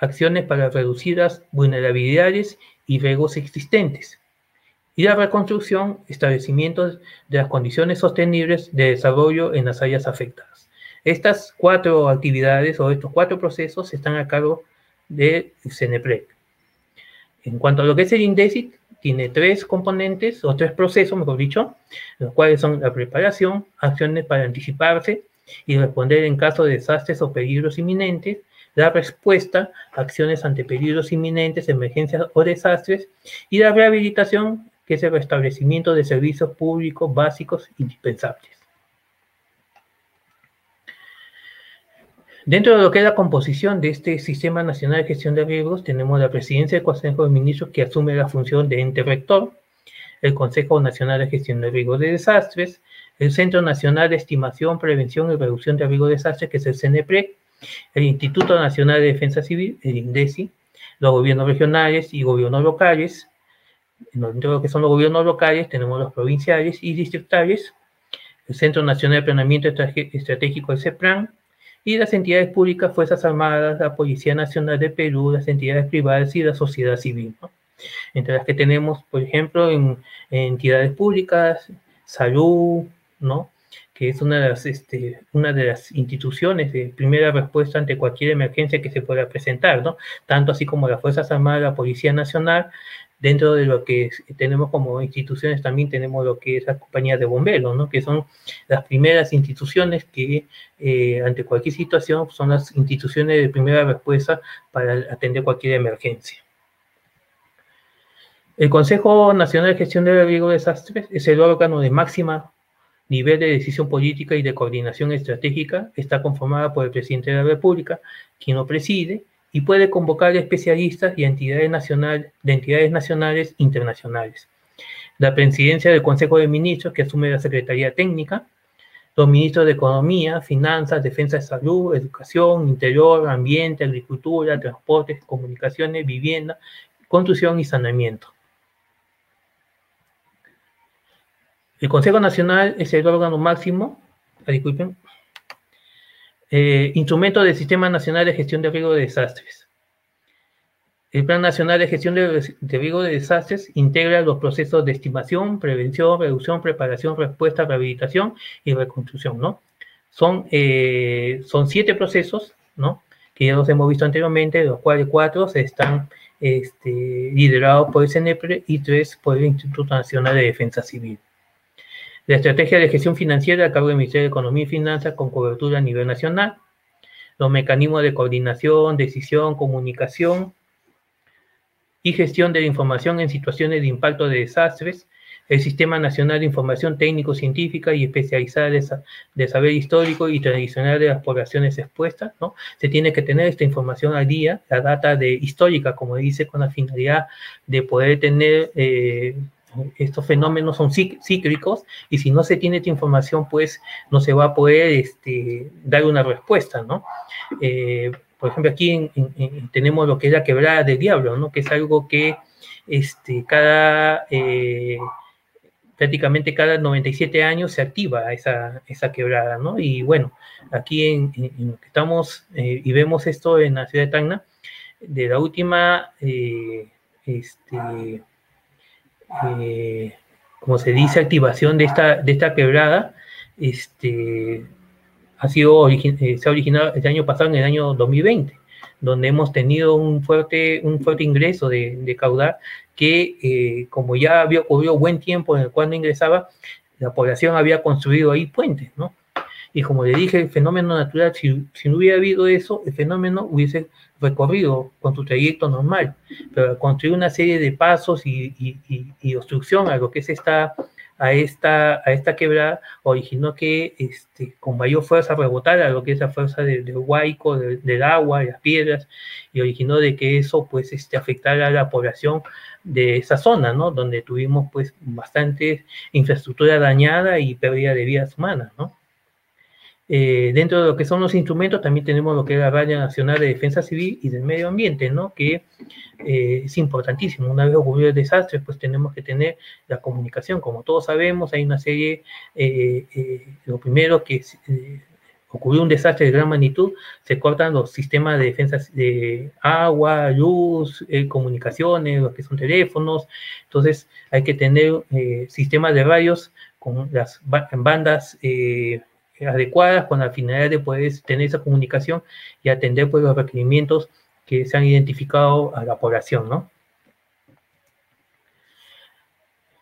acciones para reducir las vulnerabilidades y riesgos existentes. Y la reconstrucción, establecimiento de las condiciones sostenibles de desarrollo en las áreas afectadas. Estas cuatro actividades o estos cuatro procesos están a cargo del CENEPRED. En cuanto a lo que es el INDECI, tiene tres componentes o tres procesos, mejor dicho, los cuales son la preparación, acciones para anticiparse y responder en caso de desastres o peligros inminentes, la respuesta, acciones ante peligros inminentes, emergencias o desastres, y la rehabilitación, que es el restablecimiento de servicios públicos básicos indispensables. Dentro de lo que es la composición de este Sistema Nacional de Gestión de Riesgos, tenemos la presidencia del Consejo de Ministros, que asume la función de ente rector, el Consejo Nacional de Gestión de Riesgos de Desastres, el Centro Nacional de Estimación, Prevención y Reducción de Riesgos de Desastres, que es el CENEPRED, el Instituto Nacional de Defensa Civil, el INDECI, los gobiernos regionales y gobiernos locales. Dentro de lo que son los gobiernos locales, tenemos los provinciales y distritales, el Centro Nacional de Planeamiento Estratégico, el CEPLAN, y las entidades públicas, Fuerzas Armadas, la Policía Nacional de Perú, las entidades privadas y la sociedad civil, ¿no? Entre las que tenemos, por ejemplo, en, en entidades públicas, salud, ¿no?, que es una de las, este, una de las instituciones de primera respuesta ante cualquier emergencia que se pueda presentar, ¿no? Tanto así como las Fuerzas Armadas, la Policía Nacional. Dentro de lo que tenemos como instituciones también tenemos lo que es las compañías de bomberos, ¿no?, que son las primeras instituciones que eh, ante cualquier situación son las instituciones de primera respuesta para atender cualquier emergencia. El Consejo Nacional de Gestión de Riesgos de Desastres es el órgano de máxima nivel de decisión política y de coordinación estratégica. Está conformada por el presidente de la República, quien lo preside, y puede convocar a especialistas y entidades nacional, de entidades nacionales e internacionales. La presidencia del Consejo de Ministros, que asume la Secretaría Técnica, los ministros de Economía, Finanzas, Defensa de Salud, Educación, Interior, Ambiente, Agricultura, Transportes, Comunicaciones, Vivienda, Construcción y Saneamiento. El Consejo Nacional es el órgano máximo, disculpen, Eh, instrumento del Sistema Nacional de Gestión de Riesgo de Desastres. El Plan Nacional de Gestión de, de Riesgo de Desastres integra los procesos de estimación, prevención, reducción, preparación, respuesta, rehabilitación y reconstrucción, ¿no? Son, eh, son siete procesos, ¿no?, que ya los hemos visto anteriormente, los cuales cuatro están este, liderados por el CENEPRED y tres por el Instituto Nacional de Defensa Civil. La estrategia de gestión financiera a cargo del Ministerio de Economía y Finanzas con cobertura a nivel nacional. Los mecanismos de coordinación, decisión, comunicación y gestión de la información en situaciones de impacto de desastres. El Sistema Nacional de Información Técnico-Científica y Especializada de, sa de Saber Histórico y Tradicional de las Poblaciones Expuestas, ¿no? Se tiene que tener esta información al día, la data de histórica, como dice, con la finalidad de poder tener... Eh, estos fenómenos son cíclicos y si no se tiene esta información, pues no se va a poder este, dar una respuesta, ¿no? Eh, por ejemplo, aquí en, en, en, tenemos lo que es la quebrada del diablo, ¿no?, que es algo que este, cada, eh, prácticamente cada noventa y siete años se activa esa, esa quebrada, ¿no? Y bueno, aquí en, en, en estamos eh, y vemos esto en la ciudad de Tacna, de la última... Eh, este, Eh, como se dice, activación de esta, de esta quebrada, este, ha sido, se ha originado el año pasado, en el año dos mil veinte, donde hemos tenido un fuerte, un fuerte ingreso de, de caudal, que eh, como ya había ocurrido buen tiempo en el cual no ingresaba, la población había construido ahí puentes, ¿no? Y como le dije, el fenómeno natural, si, si no hubiera habido eso, el fenómeno hubiese recorrido con su trayecto normal, pero construir una serie de pasos y, y, y, y obstrucción a lo que es esta, a esta, a esta quebrada, originó que este, con mayor fuerza rebotara lo que es la fuerza del de huaico, de, del agua, de las piedras, y originó de que eso pues este, afectara a la población de esa zona, ¿no?, donde tuvimos pues bastante infraestructura dañada y pérdida de vidas humanas, ¿no? Eh, dentro de lo que son los instrumentos, también tenemos lo que es la Raya Nacional de Defensa Civil y del Medio Ambiente, ¿no?, que eh, es importantísimo. Una vez ocurrido el desastre, pues tenemos que tener la comunicación. Como todos sabemos, hay una serie, eh, eh, lo primero que eh, ocurrió un desastre de gran magnitud, se cortan los sistemas de defensa de agua, luz, eh, comunicaciones, los que son teléfonos. Entonces hay que tener eh, sistemas de radios con las bandas eh, adecuadas, con la finalidad de poder tener esa comunicación y atender pues los requerimientos que se han identificado a la población, ¿no?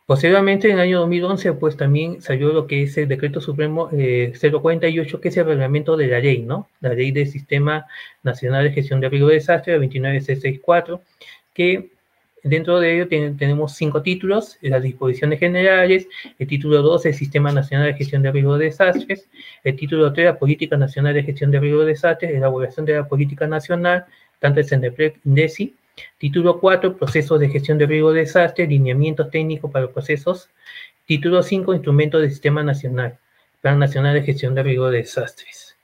Posteriormente, en el año dos mil once, pues también salió lo que es el Decreto Supremo eh, cero cuarenta y ocho, que es el reglamento de la ley, ¿no? La Ley del Sistema Nacional de Gestión de Riesgo de Desastre, la veintinueve mil seiscientos sesenta y cuatro, que Dentro de ello ten, tenemos cinco títulos: las disposiciones generales, el título dos, el Sistema Nacional de Gestión de Riesgo de Desastres, el título tres, la Política Nacional de Gestión de Riesgo de Desastres, elaboración de la política nacional, tanto el CENEPRED, INDECI; título cuatro, procesos de gestión de riesgo de desastres, lineamientos técnicos para procesos; título cinco, instrumentos del sistema nacional, Plan Nacional de Gestión de Riesgo de Desastres.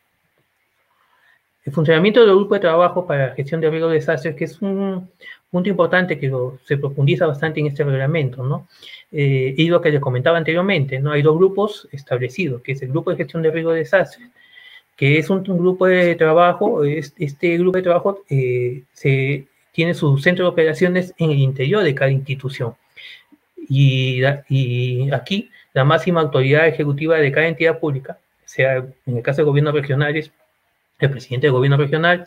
El funcionamiento del grupo de trabajo para la gestión de riesgo de desastres, que es un punto importante que lo, se profundiza bastante en este reglamento, ¿no? Eh, y lo que les comentaba anteriormente, ¿no? Hay dos grupos establecidos, que es el grupo de gestión de riesgo de desastres, que es un, un grupo de trabajo. Este grupo de trabajo eh, se, tiene su centro de operaciones en el interior de cada institución. Y, y aquí, la máxima autoridad ejecutiva de cada entidad pública, sea en el caso de gobiernos regionales, el presidente del gobierno regional;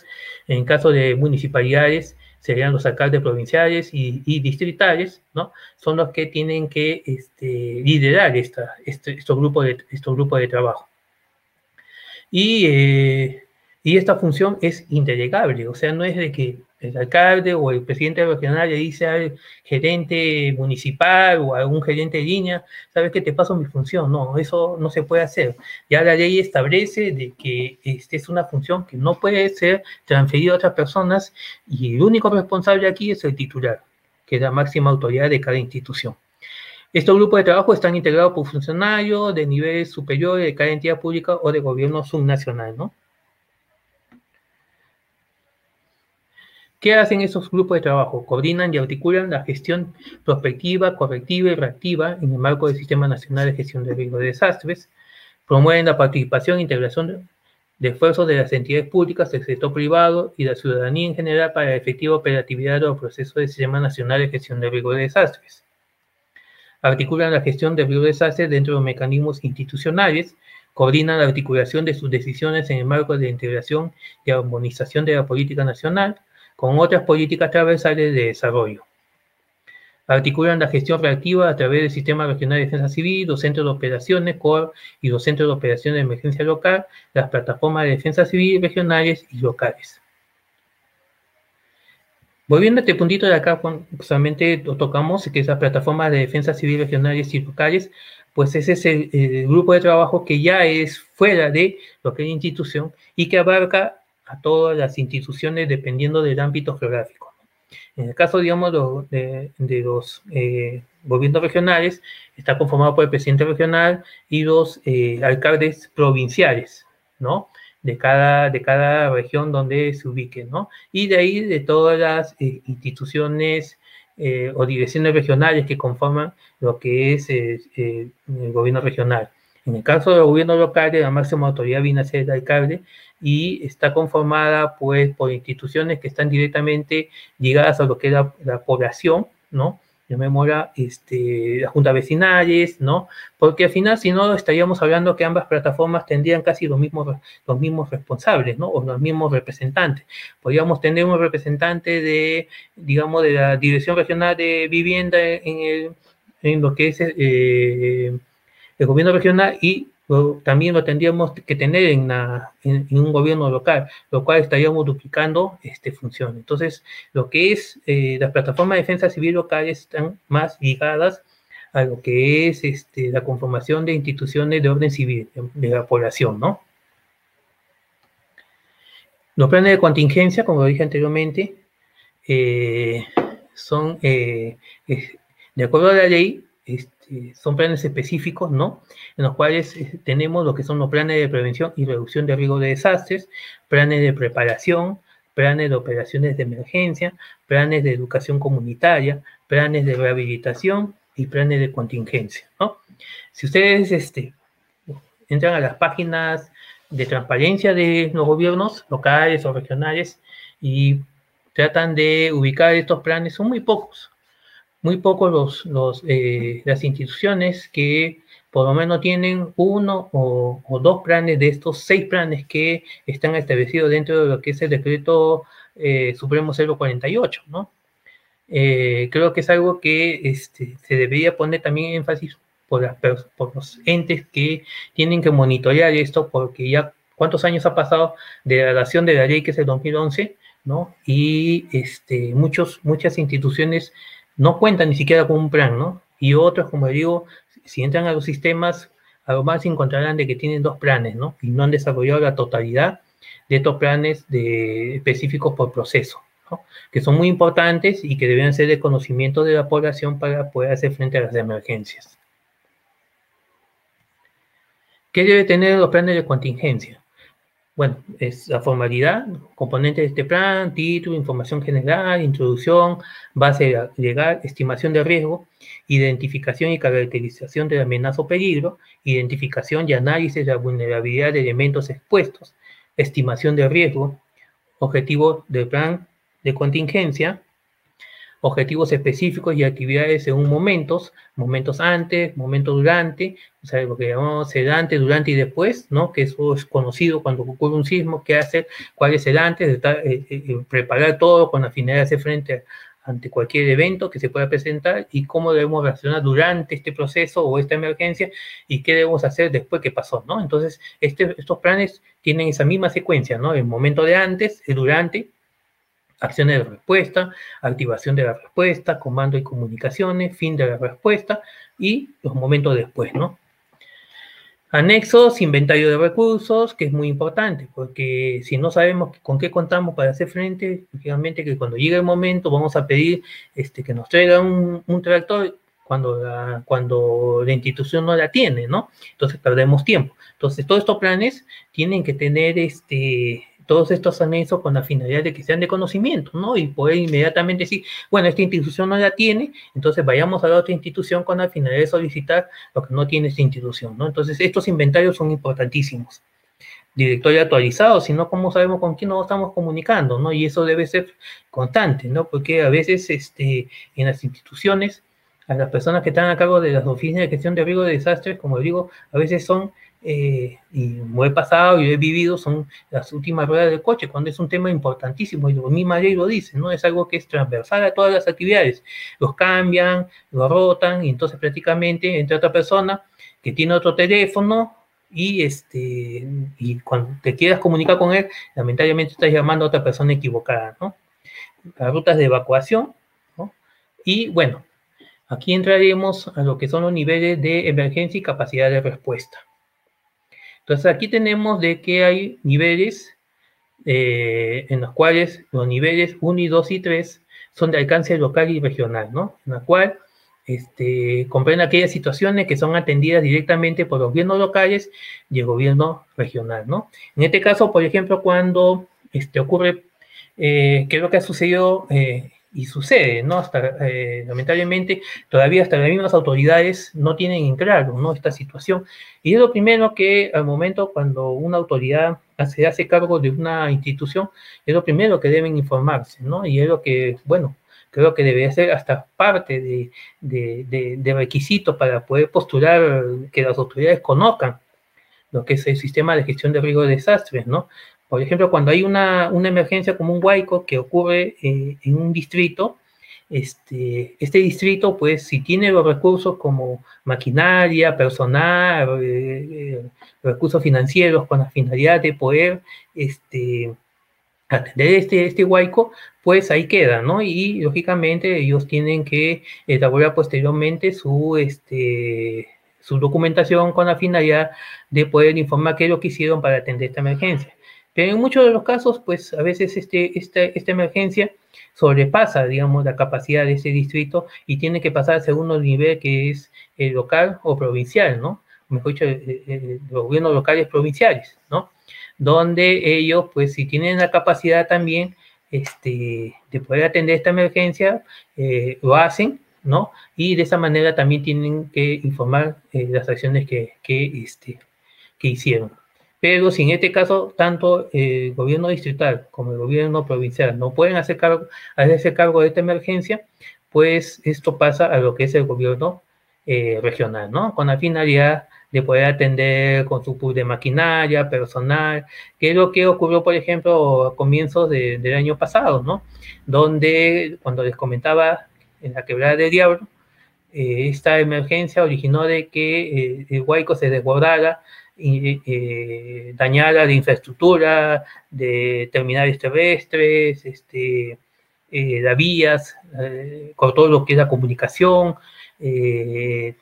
en el caso de municipalidades, serían los alcaldes provinciales y, y distritales, ¿no? Son los que tienen que este, liderar esta, este, estos, grupos de, estos grupos de trabajo. Y, eh, y esta función es indelegable, o sea, no es de que el alcalde o el presidente regional le dice al gerente municipal o a algún gerente de línea, ¿sabes qué? Te paso mi función. No, eso no se puede hacer. Ya la ley establece de que esta es una función que no puede ser transferida a otras personas, y el único responsable aquí es el titular, que es la máxima autoridad de cada institución. Estos grupos de trabajo están integrados por funcionarios de niveles superiores de cada entidad pública o de gobierno subnacional, ¿no? ¿Qué hacen esos grupos de trabajo? Coordinan y articulan la gestión prospectiva, correctiva y reactiva en el marco del Sistema Nacional de Gestión de Riesgo de Desastres. Promueven la participación e integración de esfuerzos de las entidades públicas, el sector privado y la ciudadanía en general para la efectiva operatividad de los procesos del Sistema Nacional de Gestión de Riesgo de Desastres. Articulan la gestión de riesgo de desastres dentro de los mecanismos institucionales. Coordinan la articulación de sus decisiones en el marco de la integración y armonización de la política nacional con otras políticas transversales de desarrollo. Articulan la gestión reactiva a través del Sistema Regional de Defensa Civil, los centros de operaciones, C O E R, y los centros de operaciones de emergencia local, las plataformas de defensa civil regionales y locales. Volviendo a este puntito de acá, justamente lo tocamos, que esas plataformas de defensa civil regionales y locales, pues ese es el, el grupo de trabajo que ya es fuera de lo que es la institución y que abarca a todas las instituciones dependiendo del ámbito geográfico. En el caso, digamos, de, de los eh, gobiernos regionales, está conformado por el presidente regional y los eh, alcaldes provinciales, ¿no? De cada, de cada región donde se ubique, ¿no? Y de ahí de todas las eh, instituciones eh, o direcciones regionales que conforman lo que es eh, eh, el gobierno regional. En el caso del gobierno local, la máxima autoridad viene a ser el alcalde y está conformada, pues, por instituciones que están directamente ligadas a lo que es la, la población, ¿no? Yo me mora, este, las juntas vecinales, ¿no? Porque al final, si no, estaríamos hablando que ambas plataformas tendrían casi los mismos, los mismos responsables, ¿no? O los mismos representantes. Podríamos tener un representante de, digamos, de la Dirección Regional de Vivienda en, el, en lo que es... Eh, el gobierno regional, y lo, también lo tendríamos que tener en, la, en, en un gobierno local, lo cual estaríamos duplicando este, funciones. Entonces, lo que es eh, las plataformas de defensa civil locales están más ligadas a lo que es este, la conformación de instituciones de orden civil, de, de la población, ¿no? Los planes de contingencia, como lo dije anteriormente, eh, son, eh, eh, de acuerdo a la ley, Este, son planes específicos, ¿no? En los cuales eh, tenemos lo que son los planes de prevención y reducción de riesgo de desastres, planes de preparación, planes de operaciones de emergencia, planes de educación comunitaria, planes de rehabilitación y planes de contingencia, ¿no? Si ustedes este, entran a las páginas de transparencia de los gobiernos locales o regionales y tratan de ubicar estos planes, son muy pocos. Muy pocos los, los, eh, las instituciones que por lo menos tienen uno o, o dos planes de estos seis planes que están establecidos dentro de lo que es el Decreto eh, Supremo cero cuarenta y ocho, ¿no? Eh, creo que es algo que este, se debería poner también énfasis por, las, por los entes que tienen que monitorear esto, porque ya cuántos años ha pasado de la dación de la ley, que es el dos mil once, ¿no? Y este, muchos, muchas instituciones no cuentan ni siquiera con un plan, ¿no? Y otros, como digo, si entran a los sistemas, a lo más encontrarán de que tienen dos planes, ¿no? Y no han desarrollado la totalidad de estos planes de, específicos por proceso, ¿no? Que son muy importantes y que deben ser de conocimiento de la población para poder hacer frente a las emergencias. ¿Qué debe tener los planes de contingencia? Bueno, es la formalidad, componente de este plan, título, información general, introducción, base legal, estimación de riesgo, identificación y caracterización de la amenaza o peligro, identificación y análisis de la vulnerabilidad de elementos expuestos, estimación de riesgo, objetivos del plan de contingencia, objetivos específicos y actividades según momentos, momentos antes, momentos durante, o sea, lo que llamamos sedante, durante y después, ¿no? Que eso es conocido cuando ocurre un sismo, qué hacer, cuál es el antes, estar, eh, eh, preparar todo con la finalidad de hacer frente ante cualquier evento que se pueda presentar y cómo debemos reaccionar durante este proceso o esta emergencia y qué debemos hacer después que pasó, ¿no? Entonces, este, estos planes tienen esa misma secuencia, ¿no? El momento de antes, el durante, acciones de respuesta, activación de la respuesta, comando y comunicaciones, fin de la respuesta y los momentos después, ¿no? Anexos, inventario de recursos, que es muy importante, porque si no sabemos con qué contamos para hacer frente, lógicamente que cuando llegue el momento vamos a pedir este, que nos traigan un, un tractor cuando la, cuando la institución no la tiene, ¿no? Entonces perdemos tiempo. Entonces todos estos planes tienen que tener este... todos estos anexos con la finalidad de que sean de conocimiento, ¿no? Y poder inmediatamente decir, bueno, esta institución no la tiene, entonces vayamos a la otra institución con la finalidad de solicitar lo que no tiene esta institución, ¿no? Entonces, estos inventarios son importantísimos. Directorio actualizado, sino cómo sabemos con quién nos estamos comunicando, ¿no? Y eso debe ser constante, ¿no? Porque a veces este, en las instituciones, a las personas que están a cargo de las oficinas de gestión de riesgo de desastres, como digo, a veces son... Eh, y lo he pasado y lo he vivido, son las últimas ruedas del coche, cuando es un tema importantísimo, y la misma ley lo dice, ¿no? Es algo que es transversal a todas las actividades, los cambian, lo rotan, y entonces prácticamente entra otra persona que tiene otro teléfono, y este y cuando te quieras comunicar con él, lamentablemente estás llamando a otra persona equivocada, ¿no? Las rutas de evacuación, ¿no? Y bueno, aquí entraremos a lo que son los niveles de emergencia y capacidad de respuesta. Entonces, aquí tenemos de que hay niveles eh, en los cuales los niveles uno, dos y tres son de alcance local y regional, ¿no? En la cual este, comprende aquellas situaciones que son atendidas directamente por los gobiernos locales y el gobierno regional, ¿no? En este caso, por ejemplo, cuando este, ocurre, eh, que es lo que ha sucedido eh, y sucede, ¿no? Hasta, eh, lamentablemente, todavía hasta las mismas autoridades no tienen en claro, ¿no? Esta situación. Y es lo primero que, al momento, cuando una autoridad se hace cargo de una institución, es lo primero que deben informarse, ¿no? Y es lo que, bueno, creo que debería ser hasta parte de, de, de, de requisitos para poder postular que las autoridades conozcan lo que es el sistema de gestión de riesgo de desastres, ¿no? Por ejemplo, cuando hay una, una emergencia como un huaico que ocurre eh, en un distrito, este, este distrito, pues, si tiene los recursos como maquinaria, personal, eh, eh, recursos financieros con la finalidad de poder este, atender este, este huaico, pues ahí queda, ¿no? Y, lógicamente, ellos tienen que elaborar posteriormente su... Este, su documentación con la finalidad de poder informar qué es lo que hicieron para atender esta emergencia. Pero en muchos de los casos, pues, a veces este, este, esta emergencia sobrepasa, digamos, la capacidad de ese distrito y tiene que pasar al segundo nivel, que es el local o provincial, ¿no? Mejor dicho, el, el, los gobiernos locales provinciales, ¿no? Donde ellos, pues, si tienen la capacidad también este, de poder atender esta emergencia, eh, lo hacen, ¿no? Y de esa manera también tienen que informar eh, las acciones que, que, este, que hicieron. Pero si en este caso tanto el gobierno distrital como el gobierno provincial no pueden hacer cargo, hacerse cargo de esta emergencia, pues esto pasa a lo que es el gobierno eh, regional, ¿no? Con la finalidad de poder atender con su pool de maquinaria, personal, que es lo que ocurrió, por ejemplo, a comienzos de, del año pasado, ¿no? Donde, cuando les comentaba, en la quebrada de Diablo, eh, esta emergencia originó de que eh, el huaico se desbordara, y, eh, dañara de infraestructura, de terminales terrestres, este, eh, las vías, eh, con todo lo que es la comunicación. Eh,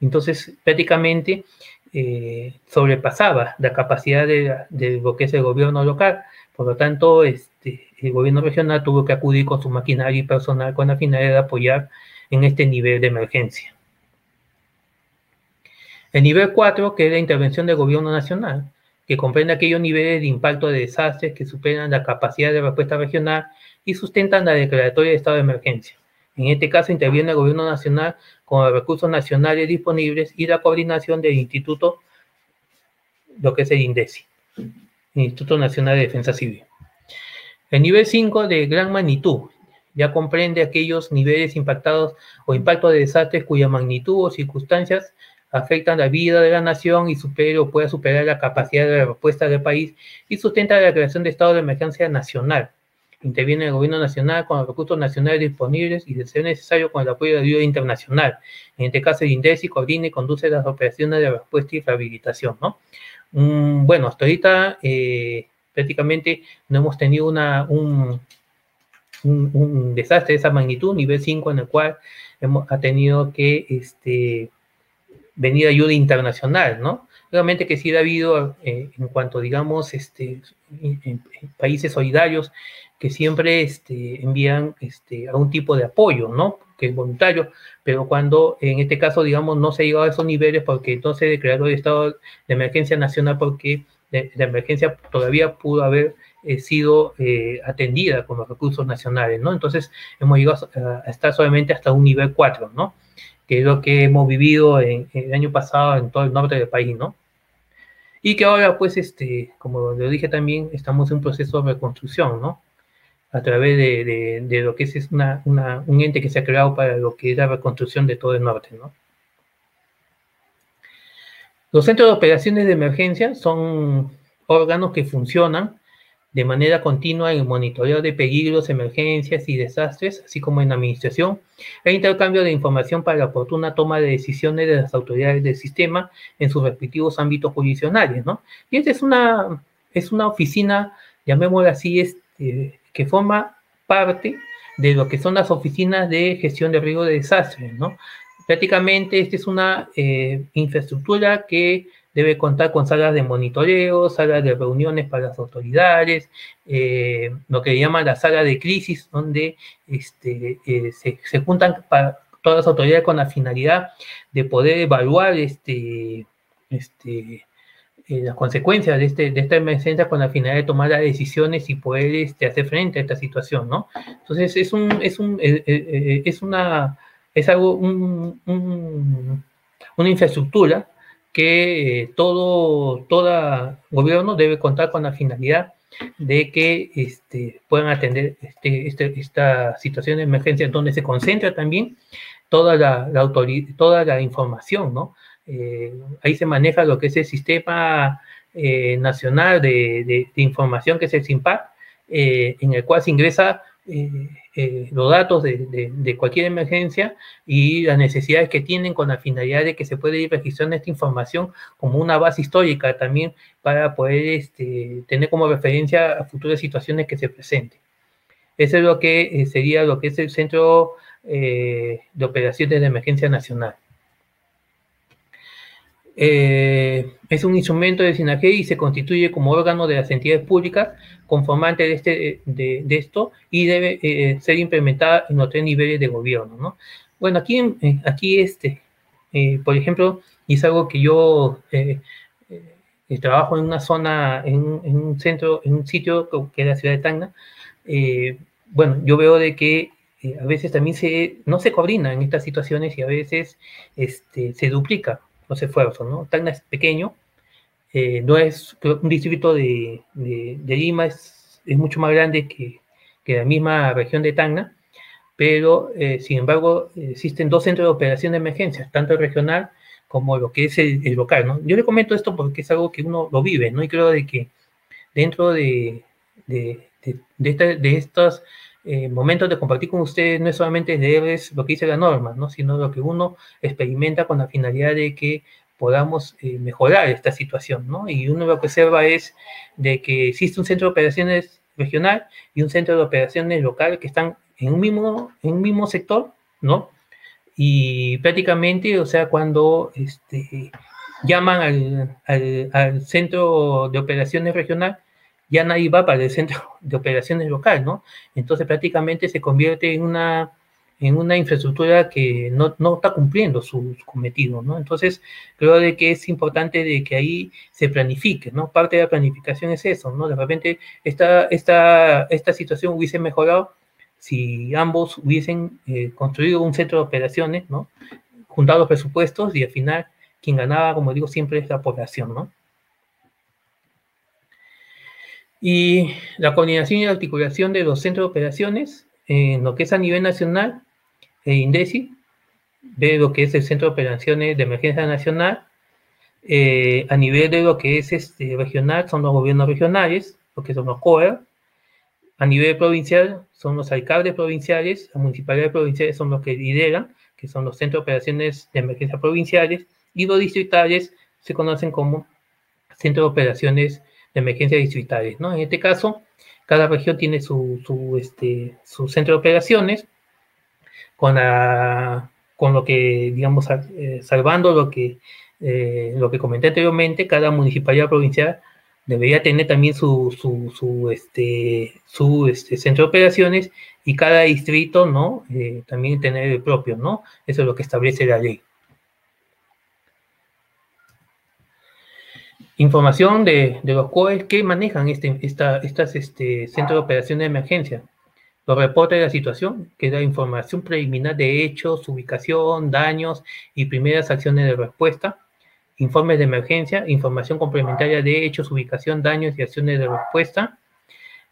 entonces, prácticamente eh, sobrepasaba la capacidad de, de lo que es el gobierno local. Por lo tanto, este, el gobierno regional tuvo que acudir con su maquinaria y personal con la finalidad de apoyar en este nivel de emergencia. El nivel cuatro, que es la intervención del gobierno nacional, que comprende aquellos niveles de impacto de desastres que superan la capacidad de respuesta regional y sustentan la declaratoria de estado de emergencia. En este caso interviene el gobierno nacional con los recursos nacionales disponibles y la coordinación del instituto, lo que es el INDECI, el Instituto Nacional de Defensa Civil. El nivel cinco, de gran magnitud, ya comprende aquellos niveles impactados o impactos de desastres cuya magnitud o circunstancias afectan la vida de la nación y supere o pueda superar la capacidad de respuesta del país y sustenta la creación de estado de emergencia nacional. Interviene el gobierno nacional con los recursos nacionales disponibles y, de ser necesario, con el apoyo de la ayuda internacional. En este caso, el INDECI coordina y conduce las operaciones de respuesta y rehabilitación, ¿no? Um, bueno, hasta ahorita eh, prácticamente no hemos tenido una, un, un, un desastre de esa magnitud, nivel cinco, en el cual hemos, ha tenido que... este, venir ayuda internacional, ¿no? Realmente que sí ha habido, eh, en cuanto, digamos, este, en, en países solidarios que siempre este, envían este, algún tipo de apoyo, ¿no? Que es voluntario, pero cuando, en este caso, digamos, no se ha llegado a esos niveles, porque entonces declaró el estado de emergencia nacional, porque la emergencia todavía pudo haber eh, sido eh, atendida con los recursos nacionales, ¿no? Entonces, hemos llegado a, a estar solamente hasta un nivel cuatro, ¿no? Que es lo que hemos vivido en, en el año pasado en todo el norte del país, ¿no? Y que ahora, pues, este, como lo dije también, estamos en un proceso de reconstrucción, ¿no? A través de, de, de lo que es, es una, una, un ente que se ha creado para lo que es la reconstrucción de todo el norte, ¿no? Los centros de operaciones de emergencia son órganos que funcionan de manera continua en el monitoreo de peligros, emergencias y desastres, así como en la administración, e intercambio de información para la oportuna toma de decisiones de las autoridades del sistema en sus respectivos ámbitos jurisdiccionales, ¿no? Y esta es una, es una oficina, llamémosla así, este, que forma parte de lo que son las oficinas de gestión de riesgo de desastres, ¿no? Prácticamente esta es una eh, infraestructura que debe contar con salas de monitoreo, salas de reuniones para las autoridades, eh, lo que llaman la sala de crisis, donde este, eh, se, se juntan para todas las autoridades con la finalidad de poder evaluar este, este, eh, las consecuencias de, este, de esta emergencia, con la finalidad de tomar las decisiones y poder este, hacer frente a esta situación, ¿no? Entonces, es, un, es, un, eh, eh, es, una, es algo, un, un, una infraestructura que eh, todo, todo gobierno debe contar con la finalidad de que este, puedan atender este, este, esta situación de emergencia, donde se concentra también toda la, la, autoridad, toda la información, ¿no? Eh, ahí se maneja lo que es el Sistema eh, Nacional de, de, de Información, que es el SIMPAC, eh, en el cual se ingresa Eh, eh, los datos de, de, de cualquier emergencia y las necesidades que tienen, con la finalidad de que se pueda ir registrando esta información como una base histórica también, para poder este, tener como referencia a futuras situaciones que se presenten. Eso es lo que eh, sería lo que es el Centro eh, de Operaciones de Emergencia Nacional. Eh, es un instrumento de SINAGER y se constituye como órgano de las entidades públicas conformantes de, este, de, de esto, y debe eh, ser implementada en los tres niveles de gobierno, ¿no? Bueno, aquí, eh, aquí este, eh, por ejemplo, es algo que yo eh, eh, trabajo en una zona, en, en un centro, en un sitio que es la ciudad de Tacna. Eh, bueno, yo veo de que eh, a veces también se, no se coordina en estas situaciones, y a veces este, se duplica los esfuerzos, ¿no? Tacna es pequeño, eh, no es un distrito de, de, de Lima, es, es mucho más grande que, que la misma región de Tacna, pero eh, sin embargo existen dos centros de operación de emergencias, tanto el regional como lo que es el, el local, ¿no? Yo le comento esto porque es algo que uno lo vive, ¿no? Y creo de que dentro de, de, de, de, esta, de estos eh, momentos de compartir con ustedes, no es solamente leerles lo que dice la norma, ¿no? Sino lo que uno experimenta, con la finalidad de que podamos eh, mejorar esta situación, ¿no? Y uno lo que observa es de que existe un centro de operaciones regional y un centro de operaciones local que están en un mismo, en un mismo sector, ¿no? Y prácticamente, o sea, cuando este, llaman al, al, al centro de operaciones regional, ya nadie va para el centro de operaciones local, ¿no? Entonces, prácticamente se convierte en una, en una infraestructura que no, no está cumpliendo su, su cometido, ¿no? Entonces, creo de que es importante de que ahí se planifique, ¿no? Parte de la planificación es eso, ¿no? De repente, esta, esta, esta situación hubiese mejorado si ambos hubiesen eh, construido un centro de operaciones, ¿no? Juntado los presupuestos y al final, quien ganaba, como digo, siempre es la población, ¿no? Y la coordinación y la articulación de los centros de operaciones, en lo que es a nivel nacional, el INDECI, de lo que es el Centro de Operaciones de Emergencia Nacional, eh, a nivel de lo que es este regional, son los gobiernos regionales, lo que son los COER, a nivel provincial, son los alcaldes provinciales, las municipalidades provinciales son los que lideran, que son los Centros de Operaciones de Emergencia Provinciales, y los distritales se conocen como Centros de Operaciones de emergencia distritales, ¿no? En este caso, cada región tiene su, su, este, su centro de operaciones, con, la, con lo que, digamos, eh, salvando lo que, eh, lo que comenté anteriormente, cada municipalidad provincial debería tener también su, su, su, este, su este, centro de operaciones y cada distrito, ¿no? Eh, también tener el propio, ¿no? Eso es lo que establece la ley. Información de, de los COER que manejan este, esta, estas este, centros de operaciones de emergencia. Los reportes de la situación, que da información preliminar de hechos, ubicación, daños y primeras acciones de respuesta. Informes de emergencia, información complementaria de hechos, ubicación, daños y acciones de respuesta.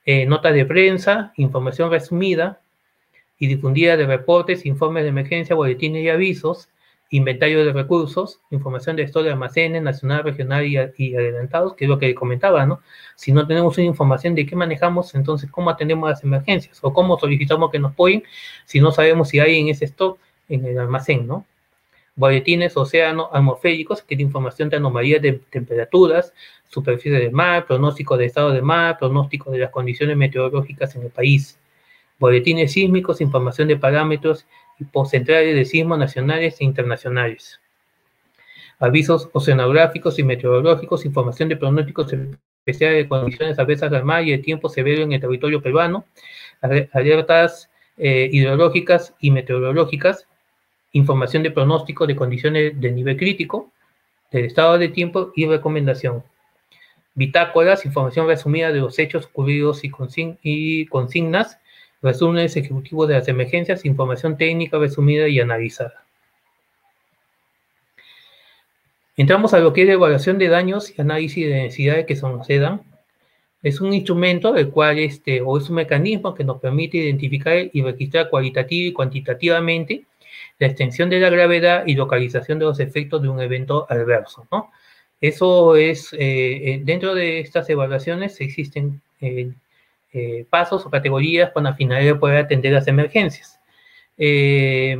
Eh, notas de prensa, información resumida y difundida de reportes, informes de emergencia, boletines y avisos. Inventario de recursos, información de stock de almacenes, nacional, regional y, y adelantados, que es lo que comentaba, ¿no? Si no tenemos una información de qué manejamos, entonces, ¿cómo atendemos las emergencias? ¿O cómo solicitamos que nos apoyen si no sabemos si hay en ese stock, en el almacén, ¿no? Boletines, océanos, atmosféricos, que es información de anomalías de temperaturas, superficie del mar, pronóstico de estado del mar, pronóstico de las condiciones meteorológicas en el país. Boletines sísmicos, información de parámetros y postcentrales de sismos nacionales e internacionales. Avisos oceanográficos y meteorológicos, información de pronósticos especiales de condiciones adversas al mar y de tiempo severo en el territorio peruano, alertas eh, hidrológicas y meteorológicas, información de pronóstico de condiciones de nivel crítico, del estado de tiempo y recomendación. Bitácoras, información resumida de los hechos ocurridos y, consign y consignas, resúmenes ejecutivos de las emergencias, información técnica resumida y analizada. Entramos a lo que es la evaluación de daños y análisis de densidades que son los EDAN. Es un instrumento del cual, este, o es un mecanismo que nos permite identificar y registrar cualitativa y cuantitativamente la extensión de la gravedad y localización de los efectos de un evento adverso, ¿no? Eso es, eh, dentro de estas evaluaciones existen Eh, Eh, pasos o categorías con la finalidad de poder atender las emergencias. Eh,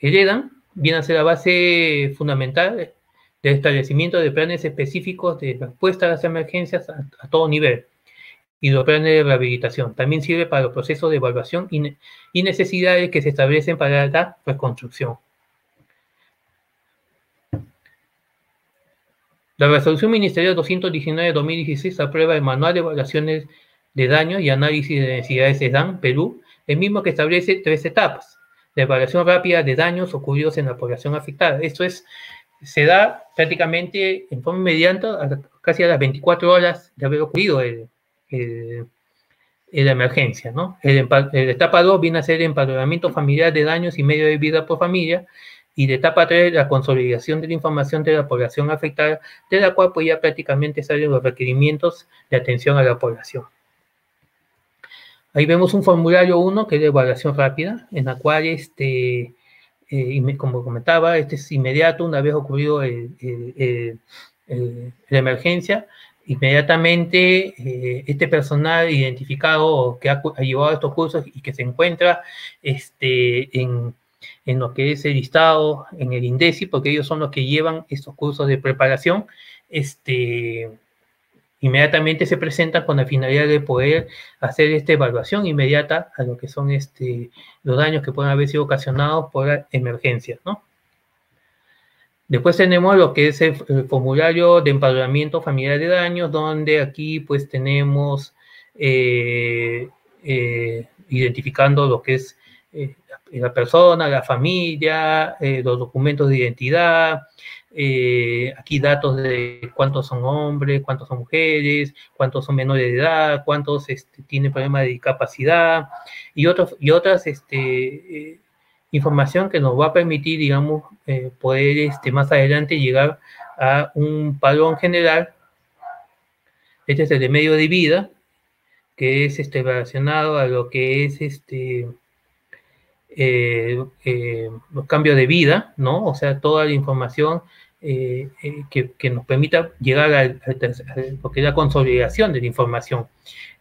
el EDAN viene a ser la base fundamental del establecimiento de planes específicos de respuesta a las emergencias a, a todo nivel y los planes de rehabilitación. También sirve para los procesos de evaluación y, ne y necesidades que se establecen para la reconstrucción. La resolución ministerial doscientos diecinueve de dos mil dieciséis aprueba el Manual de Evaluaciones de Daños y Análisis de Densidades EDAN, Perú, el mismo que establece tres etapas. La evaluación rápida de daños ocurridos en la población afectada. Esto es, se da prácticamente en forma inmediata, casi a las veinticuatro horas de haber ocurrido el, el, la emergencia, ¿no? La etapa dos viene a ser el empadronamiento familiar de daños y medio de vida por familia. Y de etapa tres, la consolidación de la información de la población afectada, de la cual pues ya prácticamente salen los requerimientos de atención a la población. Ahí vemos un formulario uno, que es de evaluación rápida, en la cual, este, eh, como comentaba, este es inmediato, una vez ocurrido el, el, el, el, la emergencia, inmediatamente eh, este personal identificado que ha, ha llevado estos cursos y que se encuentra este, en... en lo que es el listado, en el INDECI, porque ellos son los que llevan estos cursos de preparación, este, inmediatamente se presentan con la finalidad de poder hacer esta evaluación inmediata a lo que son este, los daños que pueden haber sido ocasionados por emergencias, ¿no? Después tenemos lo que es el, el formulario de empadronamiento familiar de daños, donde aquí pues tenemos eh, eh, identificando lo que es eh, la persona, la familia, eh, los documentos de identidad, eh, aquí datos de cuántos son hombres, cuántos son mujeres, cuántos son menores de edad, cuántos este, tienen problemas de discapacidad y, otros, y otras este, eh, información que nos va a permitir, digamos, eh, poder este, más adelante llegar a un padrón general. Este es el de medio de vida, que es este, relacionado a lo que es este, eh, eh, los cambios de vida, ¿no? O sea, toda la información eh, eh, que, que nos permita llegar a, a lo que es la consolidación de la información.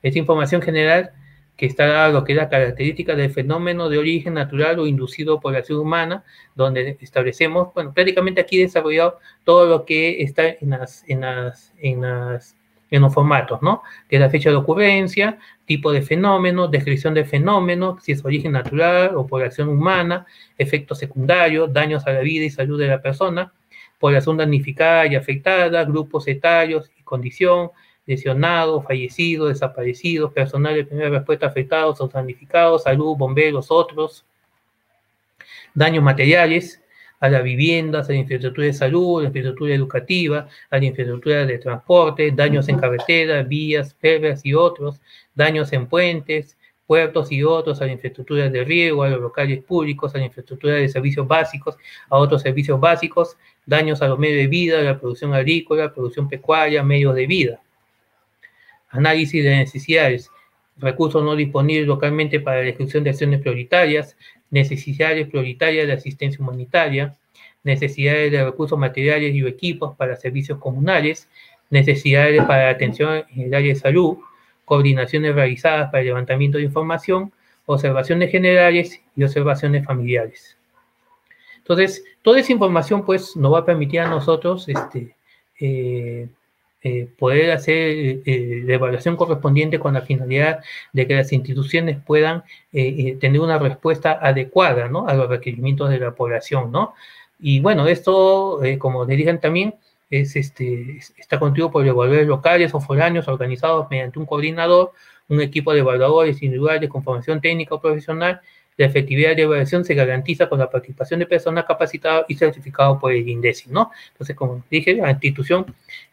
Esta información general que está dada lo que es la característica del fenómeno de origen natural o inducido por la acción humana, donde establecemos, bueno, prácticamente aquí desarrollado todo lo que está en, las, en, las, en, las, en los formatos, ¿no? Que es la fecha de ocurrencia, tipo de fenómeno, descripción del fenómeno, si es origen natural o por la acción humana, efectos secundarios, daños a la vida y salud de la persona, población damnificada y afectada, grupos etarios y condición, lesionados, fallecidos, desaparecidos, personal de primera respuesta afectados o damnificados, salud, bomberos, otros, daños materiales a las viviendas, a la infraestructura de salud, a la infraestructura educativa, a la infraestructura de transporte, daños en carreteras, vías, férreas y otros, daños en puentes, puertos y otros, a la infraestructura de riego, a los locales públicos, a la infraestructura de servicios básicos, a otros servicios básicos, daños a los medios de vida, a la producción agrícola, producción pecuaria, medios de vida. Análisis de necesidades, recursos no disponibles localmente para la ejecución de acciones prioritarias, necesidades prioritarias de asistencia humanitaria, necesidades de recursos materiales y equipos para servicios comunales, necesidades para atención en el área de salud, coordinaciones realizadas para el levantamiento de información, observaciones generales y observaciones familiares. Entonces, toda esa información pues nos va a permitir a nosotros este, eh, Eh, poder hacer eh, la evaluación correspondiente con la finalidad de que las instituciones puedan eh, eh, tener una respuesta adecuada, ¿no?, a los requerimientos de la población, ¿no? Y bueno, esto, eh, como les dije también, es, este, está constituido por evaluadores locales o foráneos organizados mediante un coordinador, un equipo de evaluadores individuales con formación técnica o profesional. La efectividad de la evaluación se garantiza con la participación de personas capacitadas y certificadas por el INDECI, ¿no? Entonces, como dije, la institución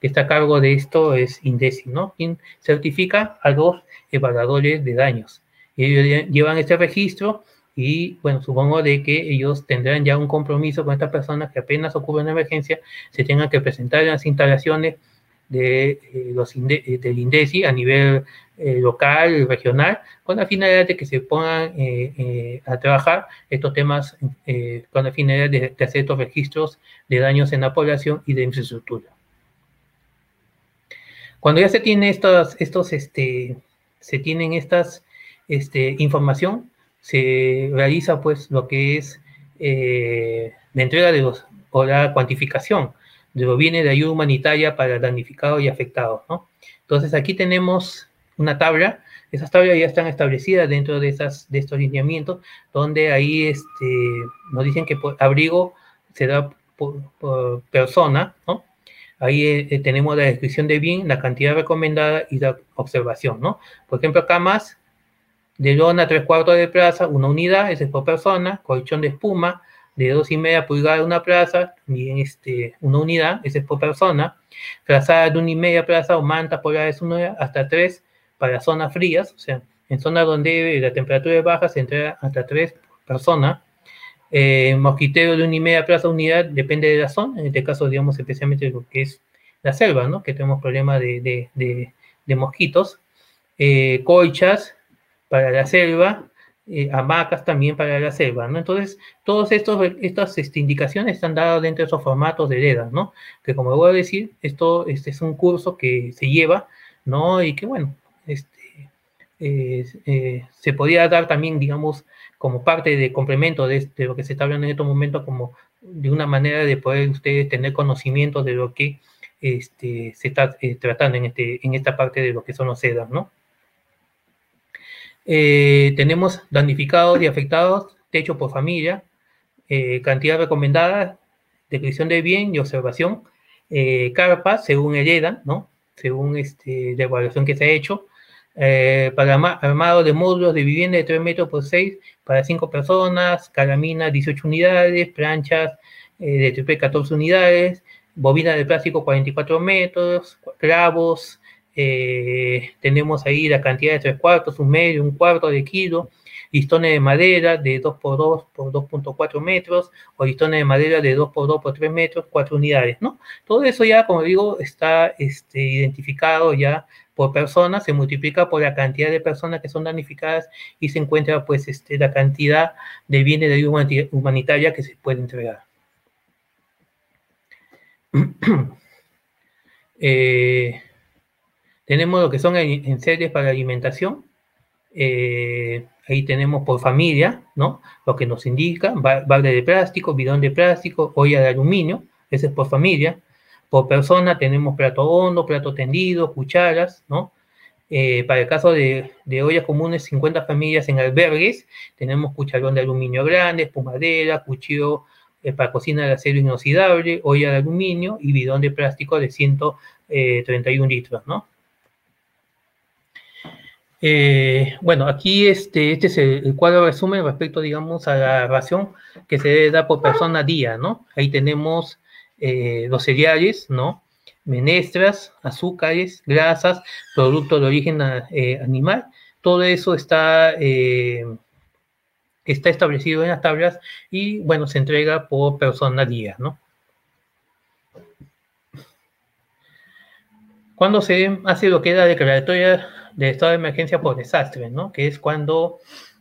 que está a cargo de esto es INDECI, ¿no? Quien certifica a los evaluadores de daños. Y ellos llevan este registro y, bueno, supongo de que ellos tendrán ya un compromiso con estas personas que apenas ocurre una emergencia, se tengan que presentar en las instalaciones de, eh, los inde del INDECI a nivel eh, local, regional, con la finalidad de que se pongan eh, eh, a trabajar estos temas, eh, con la finalidad de, de hacer estos registros de daños en la población y de infraestructura. Cuando ya se tiene estas, estos, este, se tienen estas, este, información, se realiza pues lo que es eh, la entrega de los, o la cuantificación de los bienes de ayuda humanitaria para damnificados y afectados, ¿no? Entonces, aquí tenemos una tabla. Esas tablas ya están establecidas dentro de, esas, de estos lineamientos, donde ahí este, nos dicen que por abrigo se da por, por persona, ¿no? Ahí eh, tenemos la descripción de bien, la cantidad recomendada y la observación, ¿no? Por ejemplo, camas de lona, tres cuartos de plaza, una unidad, ese es por persona, colchón de espuma, de dos y media pulgadas una plaza, también este, una unidad, ese es por persona, trazadas de una y media plaza o mantas polares una hasta tres para zonas frías, o sea, en zonas donde la temperatura es baja se entrega hasta tres por persona, eh, mosquitero de una y media plaza unidad, depende de la zona, en este caso, digamos, especialmente lo que es la selva, ¿no?, que tenemos problemas de, de, de, de mosquitos, eh, colchas para la selva, Eh, hamacas también para la selva, ¿no? Entonces, todas estas este, indicaciones están dadas dentro de esos formatos de EDAN, ¿no? Que, como voy a decir, esto este es un curso que se lleva, ¿no? Y que, bueno, este, eh, eh, se podía dar también, digamos, como parte de complemento de, este, de lo que se está hablando en estos momentos, como de una manera de poder ustedes tener conocimiento de lo que este, se está eh, tratando en, este, en esta parte de lo que son los EDAN, ¿no? Eh, tenemos damnificados y afectados, techo por familia, eh, cantidad recomendada, descripción de bien y observación, eh, carpa, según el EDAN, ¿no? Según este, la evaluación que se ha hecho, eh, para armado de módulos de vivienda de tres metros por seis para cinco personas, calamina dieciocho unidades, planchas eh, de triple catorce unidades, bobina de plástico cuarenta y cuatro metros, clavos, eh, tenemos ahí la cantidad de tres cuartos, un medio, un cuarto de kilo, listones de madera de dos por dos por dos punto cuatro metros, o listones de madera de dos por dos por tres metros, cuatro unidades, ¿no? Todo eso ya, como digo, está este, identificado ya por personas, se multiplica por la cantidad de personas que son damnificadas y se encuentra, pues, este, la cantidad de bienes de ayuda humanitaria que se puede entregar. eh, tenemos lo que son enseres para alimentación, eh, ahí tenemos por familia, ¿no? Lo que nos indica, balde de plástico, bidón de plástico, olla de aluminio, ese es por familia. Por persona tenemos plato hondo, plato tendido, cucharas, ¿no? Eh, para el caso de, de ollas comunes, cincuenta familias en albergues, tenemos cucharón de aluminio grande, espumadera, cuchillo eh, para cocina de acero inoxidable, olla de aluminio y bidón de plástico de ciento treinta y un litros, ¿no? Eh, bueno, aquí este, este es el, el cuadro resumen respecto, digamos, a la ración que se debe dar por persona a día, ¿no? Ahí tenemos eh, los cereales, ¿no? Menestras, azúcares, grasas, productos de origen a, eh, animal. Todo eso está, eh, está establecido en las tablas y, bueno, se entrega por persona a día, ¿no? Cuando se hace lo que es la declaratoria de estado de emergencia por desastre, ¿no? Que es cuando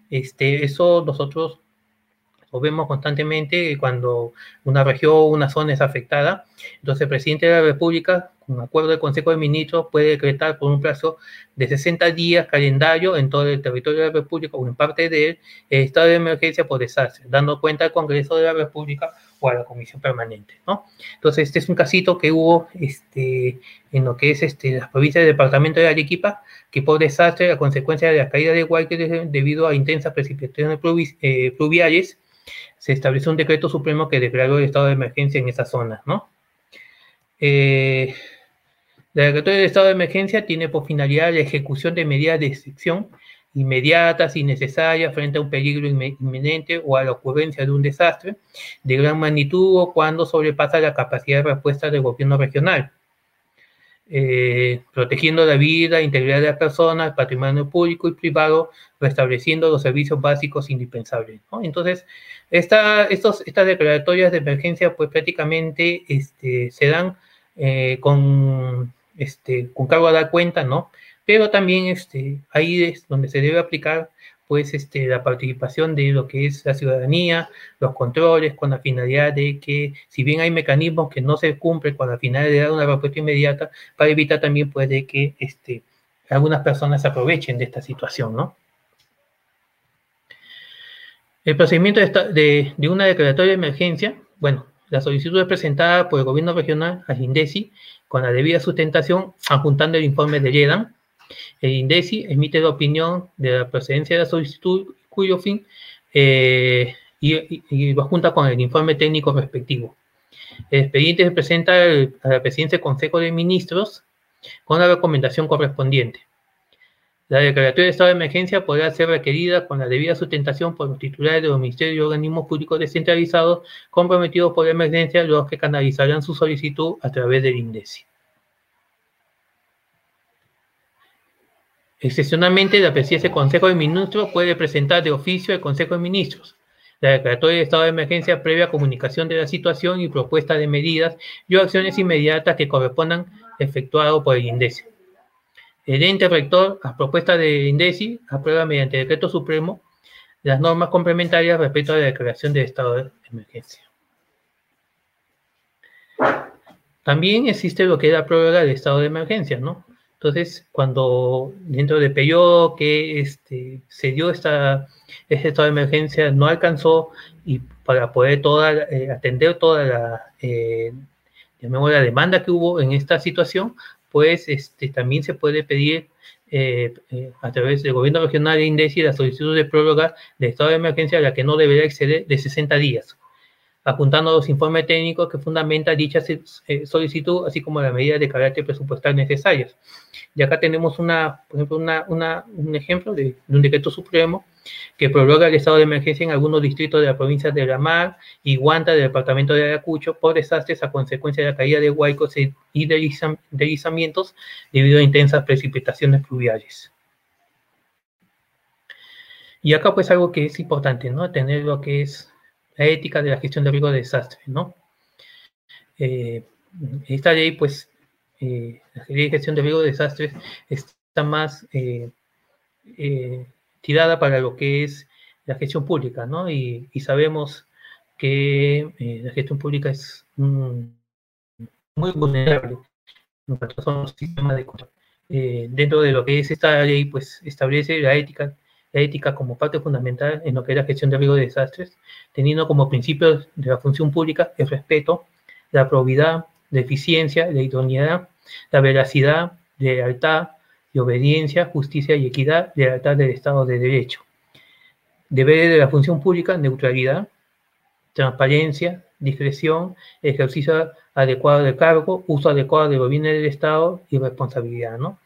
este, eso nosotros lo vemos constantemente, cuando una región o una zona es afectada. Entonces, el presidente de la República, con acuerdo del Consejo de Ministros, puede decretar por un plazo de sesenta días calendario en todo el territorio de la República o en parte de él, el estado de emergencia por desastre, dando cuenta al Congreso de la República o a la Comisión Permanente, ¿no? Entonces, este es un casito que hubo este, en lo que es este, las provincias del departamento de Arequipa, que por desastre, a consecuencia de las caídas de Huaycas debido a intensas precipitaciones pluviales, se estableció un decreto supremo que declaró el estado de emergencia en esa zona, ¿no? Eh, la declaratoria de estado de emergencia tiene por finalidad la ejecución de medidas de excepción inmediatas y necesarias frente a un peligro inminente o a la ocurrencia de un desastre de gran magnitud o cuando sobrepasa la capacidad de respuesta del gobierno regional, eh, protegiendo la vida, integridad de las personas, el patrimonio público y privado, restableciendo los servicios básicos indispensables, ¿no? Entonces, esta, estos, estas declaratorias de emergencia, pues prácticamente este, se dan eh, con, este, con cargo a dar cuenta, ¿no? Pero también este, ahí es donde se debe aplicar, pues, este, la participación de lo que es la ciudadanía, los controles, con la finalidad de que, si bien hay mecanismos que no se cumplen con la finalidad de dar una respuesta inmediata, para evitar también, pues, de que este, algunas personas se aprovechen de esta situación, ¿no? El procedimiento de, esta, de, de una declaratoria de emergencia, bueno, la solicitud es presentada por el gobierno regional al INDECI con la debida sustentación, adjuntando el informe de EDAN. El INDECI emite la opinión de la procedencia de la solicitud, cuyo fin eh, y, y lo junta con el informe técnico respectivo. El expediente se presenta el, a la presidencia del Consejo de Ministros con la recomendación correspondiente. La declaratoria de estado de emergencia podrá ser requerida con la debida sustentación por los titulares de los ministerios y organismos públicos descentralizados comprometidos por la emergencia, los que canalizarán su solicitud a través del INDECI. Excepcionalmente, la presidencia del Consejo de Ministros puede presentar de oficio al Consejo de Ministros la declaratoria de estado de emergencia previa comunicación de la situación y propuesta de medidas y acciones inmediatas que correspondan efectuado por el INDECI. El ente rector, a propuesta del INDECI, aprueba mediante decreto supremo las normas complementarias respecto a la declaración de estado de emergencia. También existe lo que es la prórroga del estado de emergencia, ¿no? Entonces, cuando dentro del periodo que este, se dio esta, este estado de emergencia no alcanzó y para poder toda, eh, atender toda la, eh, llamemos la demanda que hubo en esta situación, pues este, también se puede pedir eh, eh, a través del gobierno regional de INDECI la solicitud de prórroga de estado de emergencia, la que no deberá exceder de sesenta días, apuntando a los informes técnicos que fundamentan dicha eh, solicitud, así como las medidas de carácter presupuestal necesarias. Y acá tenemos una, por ejemplo, una, una, un ejemplo de, de un decreto supremo que prorroga el estado de emergencia en algunos distritos de la provincia de La Mar y Huanta del departamento de Ayacucho por desastres a consecuencia de la caída de huaicos y deslizamientos debido a intensas precipitaciones pluviales. Y acá pues algo que es importante, ¿no? Tener lo que es la ética de la gestión de riesgo de desastre, ¿no? Eh, esta ley, pues, eh, la ley de gestión de riesgo de desastres está más eh, eh, tirada para lo que es la gestión pública, ¿no? Y, y sabemos que eh, la gestión pública es mm, muy vulnerable en cuanto son los sistemas de control. Eh, dentro de lo que es esta ley, pues, establece la ética La ética como parte fundamental en lo que es la gestión de riesgo de desastres, teniendo como principios de la función pública el respeto, la probidad, la eficiencia, la idoneidad, la veracidad, la lealtad y obediencia, justicia y equidad, lealtad del Estado de Derecho. Deberes de la función pública, neutralidad, transparencia, discreción, ejercicio adecuado del cargo, uso adecuado del gobierno del Estado y responsabilidad, ¿no?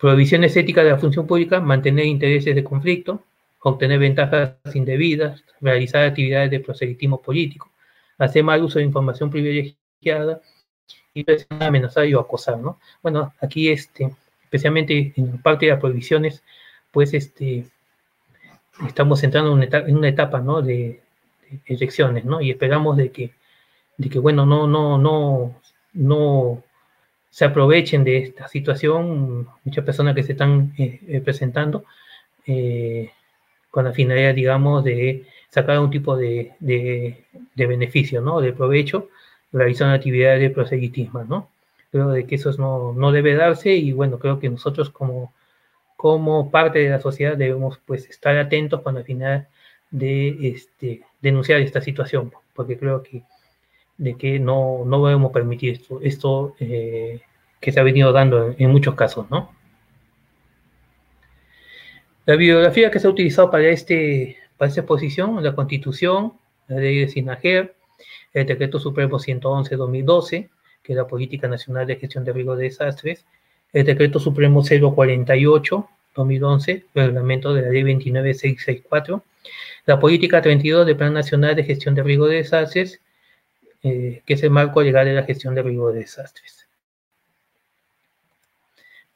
Prohibiciones éticas de la función pública, mantener intereses de conflicto, obtener ventajas indebidas, realizar actividades de proselitismo político, hacer mal uso de información privilegiada y amenazar y acosar, ¿no? Bueno, aquí, este, especialmente en parte de las prohibiciones, pues este, estamos entrando en una etapa, en una etapa ¿no? de, de elecciones, ¿no? Y esperamos de que, de que bueno, no, no, no, no... se aprovechen de esta situación, muchas personas que se están eh, presentando eh, con la finalidad, digamos, de sacar un tipo de, de, de beneficio, ¿no? De provecho, realizando actividades de proselitismo, ¿no? Creo de que eso no, no debe darse y, bueno, creo que nosotros como, como parte de la sociedad debemos, pues, estar atentos con la finalidad de este, denunciar esta situación, porque creo que de que no, no debemos permitir esto, esto eh, que se ha venido dando en, en muchos casos, ¿no? La bibliografía que se ha utilizado para, este, para esta exposición, la Constitución, la Ley de SINAGER, el Decreto Supremo ciento once barra dos mil doce, que es la Política Nacional de Gestión de Riesgo de Desastres, el Decreto Supremo cero cuarenta y ocho barra dos mil once, Reglamento de la Ley veintinueve mil seiscientos sesenta y cuatro, la Política treinta y dos de Plan Nacional de Gestión de Riesgo de Desastres, Eh, que es el marco legal de la gestión de riesgo de desastres.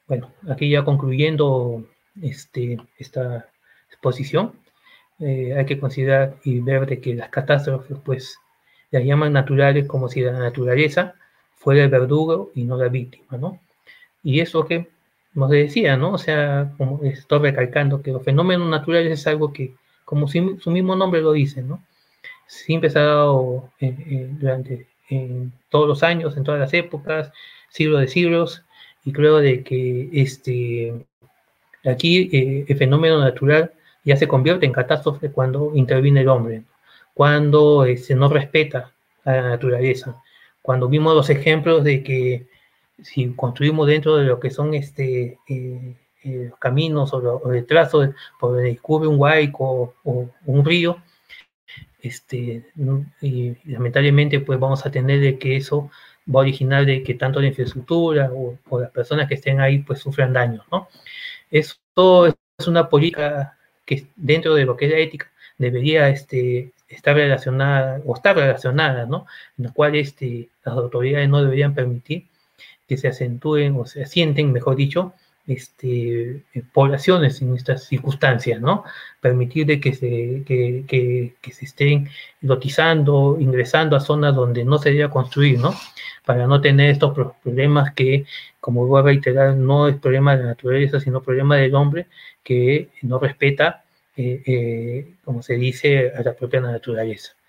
Bueno, aquí ya concluyendo este, esta exposición, eh, hay que considerar y ver de que las catástrofes, pues, las llaman naturales como si la naturaleza fuera el verdugo y no la víctima, ¿no? Y eso que nos decía, ¿no? O sea, como estoy recalcando que los fenómenos naturales es algo que, como su, su mismo nombre lo dice, ¿no? Siempre se ha dado eh, eh, durante eh, todos los años, en todas las épocas, siglos de siglos, y creo de que este, aquí eh, el fenómeno natural ya se convierte en catástrofe cuando interviene el hombre, cuando eh, se no respeta a la naturaleza, cuando vimos los ejemplos de que si construimos dentro de lo que son este, eh, eh, los caminos o, lo, o el trazo por donde discurre un huaico o, o un río, Este, y lamentablemente pues vamos a tener de que eso va a originar de que tanto la infraestructura o, o las personas que estén ahí pues sufran daños, ¿no? Esto es una política que dentro de lo que es la ética debería este, estar relacionada o estar relacionada, ¿no? En la cual este, las autoridades no deberían permitir que se acentúen o se asienten, mejor dicho, Este, poblaciones en estas circunstancias, ¿no? Permitir de que se, que, que, que se estén lotizando, ingresando a zonas donde no se debe construir, ¿no? Para no tener estos problemas que, como voy a reiterar, no es problema de la naturaleza, sino problema del hombre que no respeta, eh, eh, como se dice, a la propia naturaleza.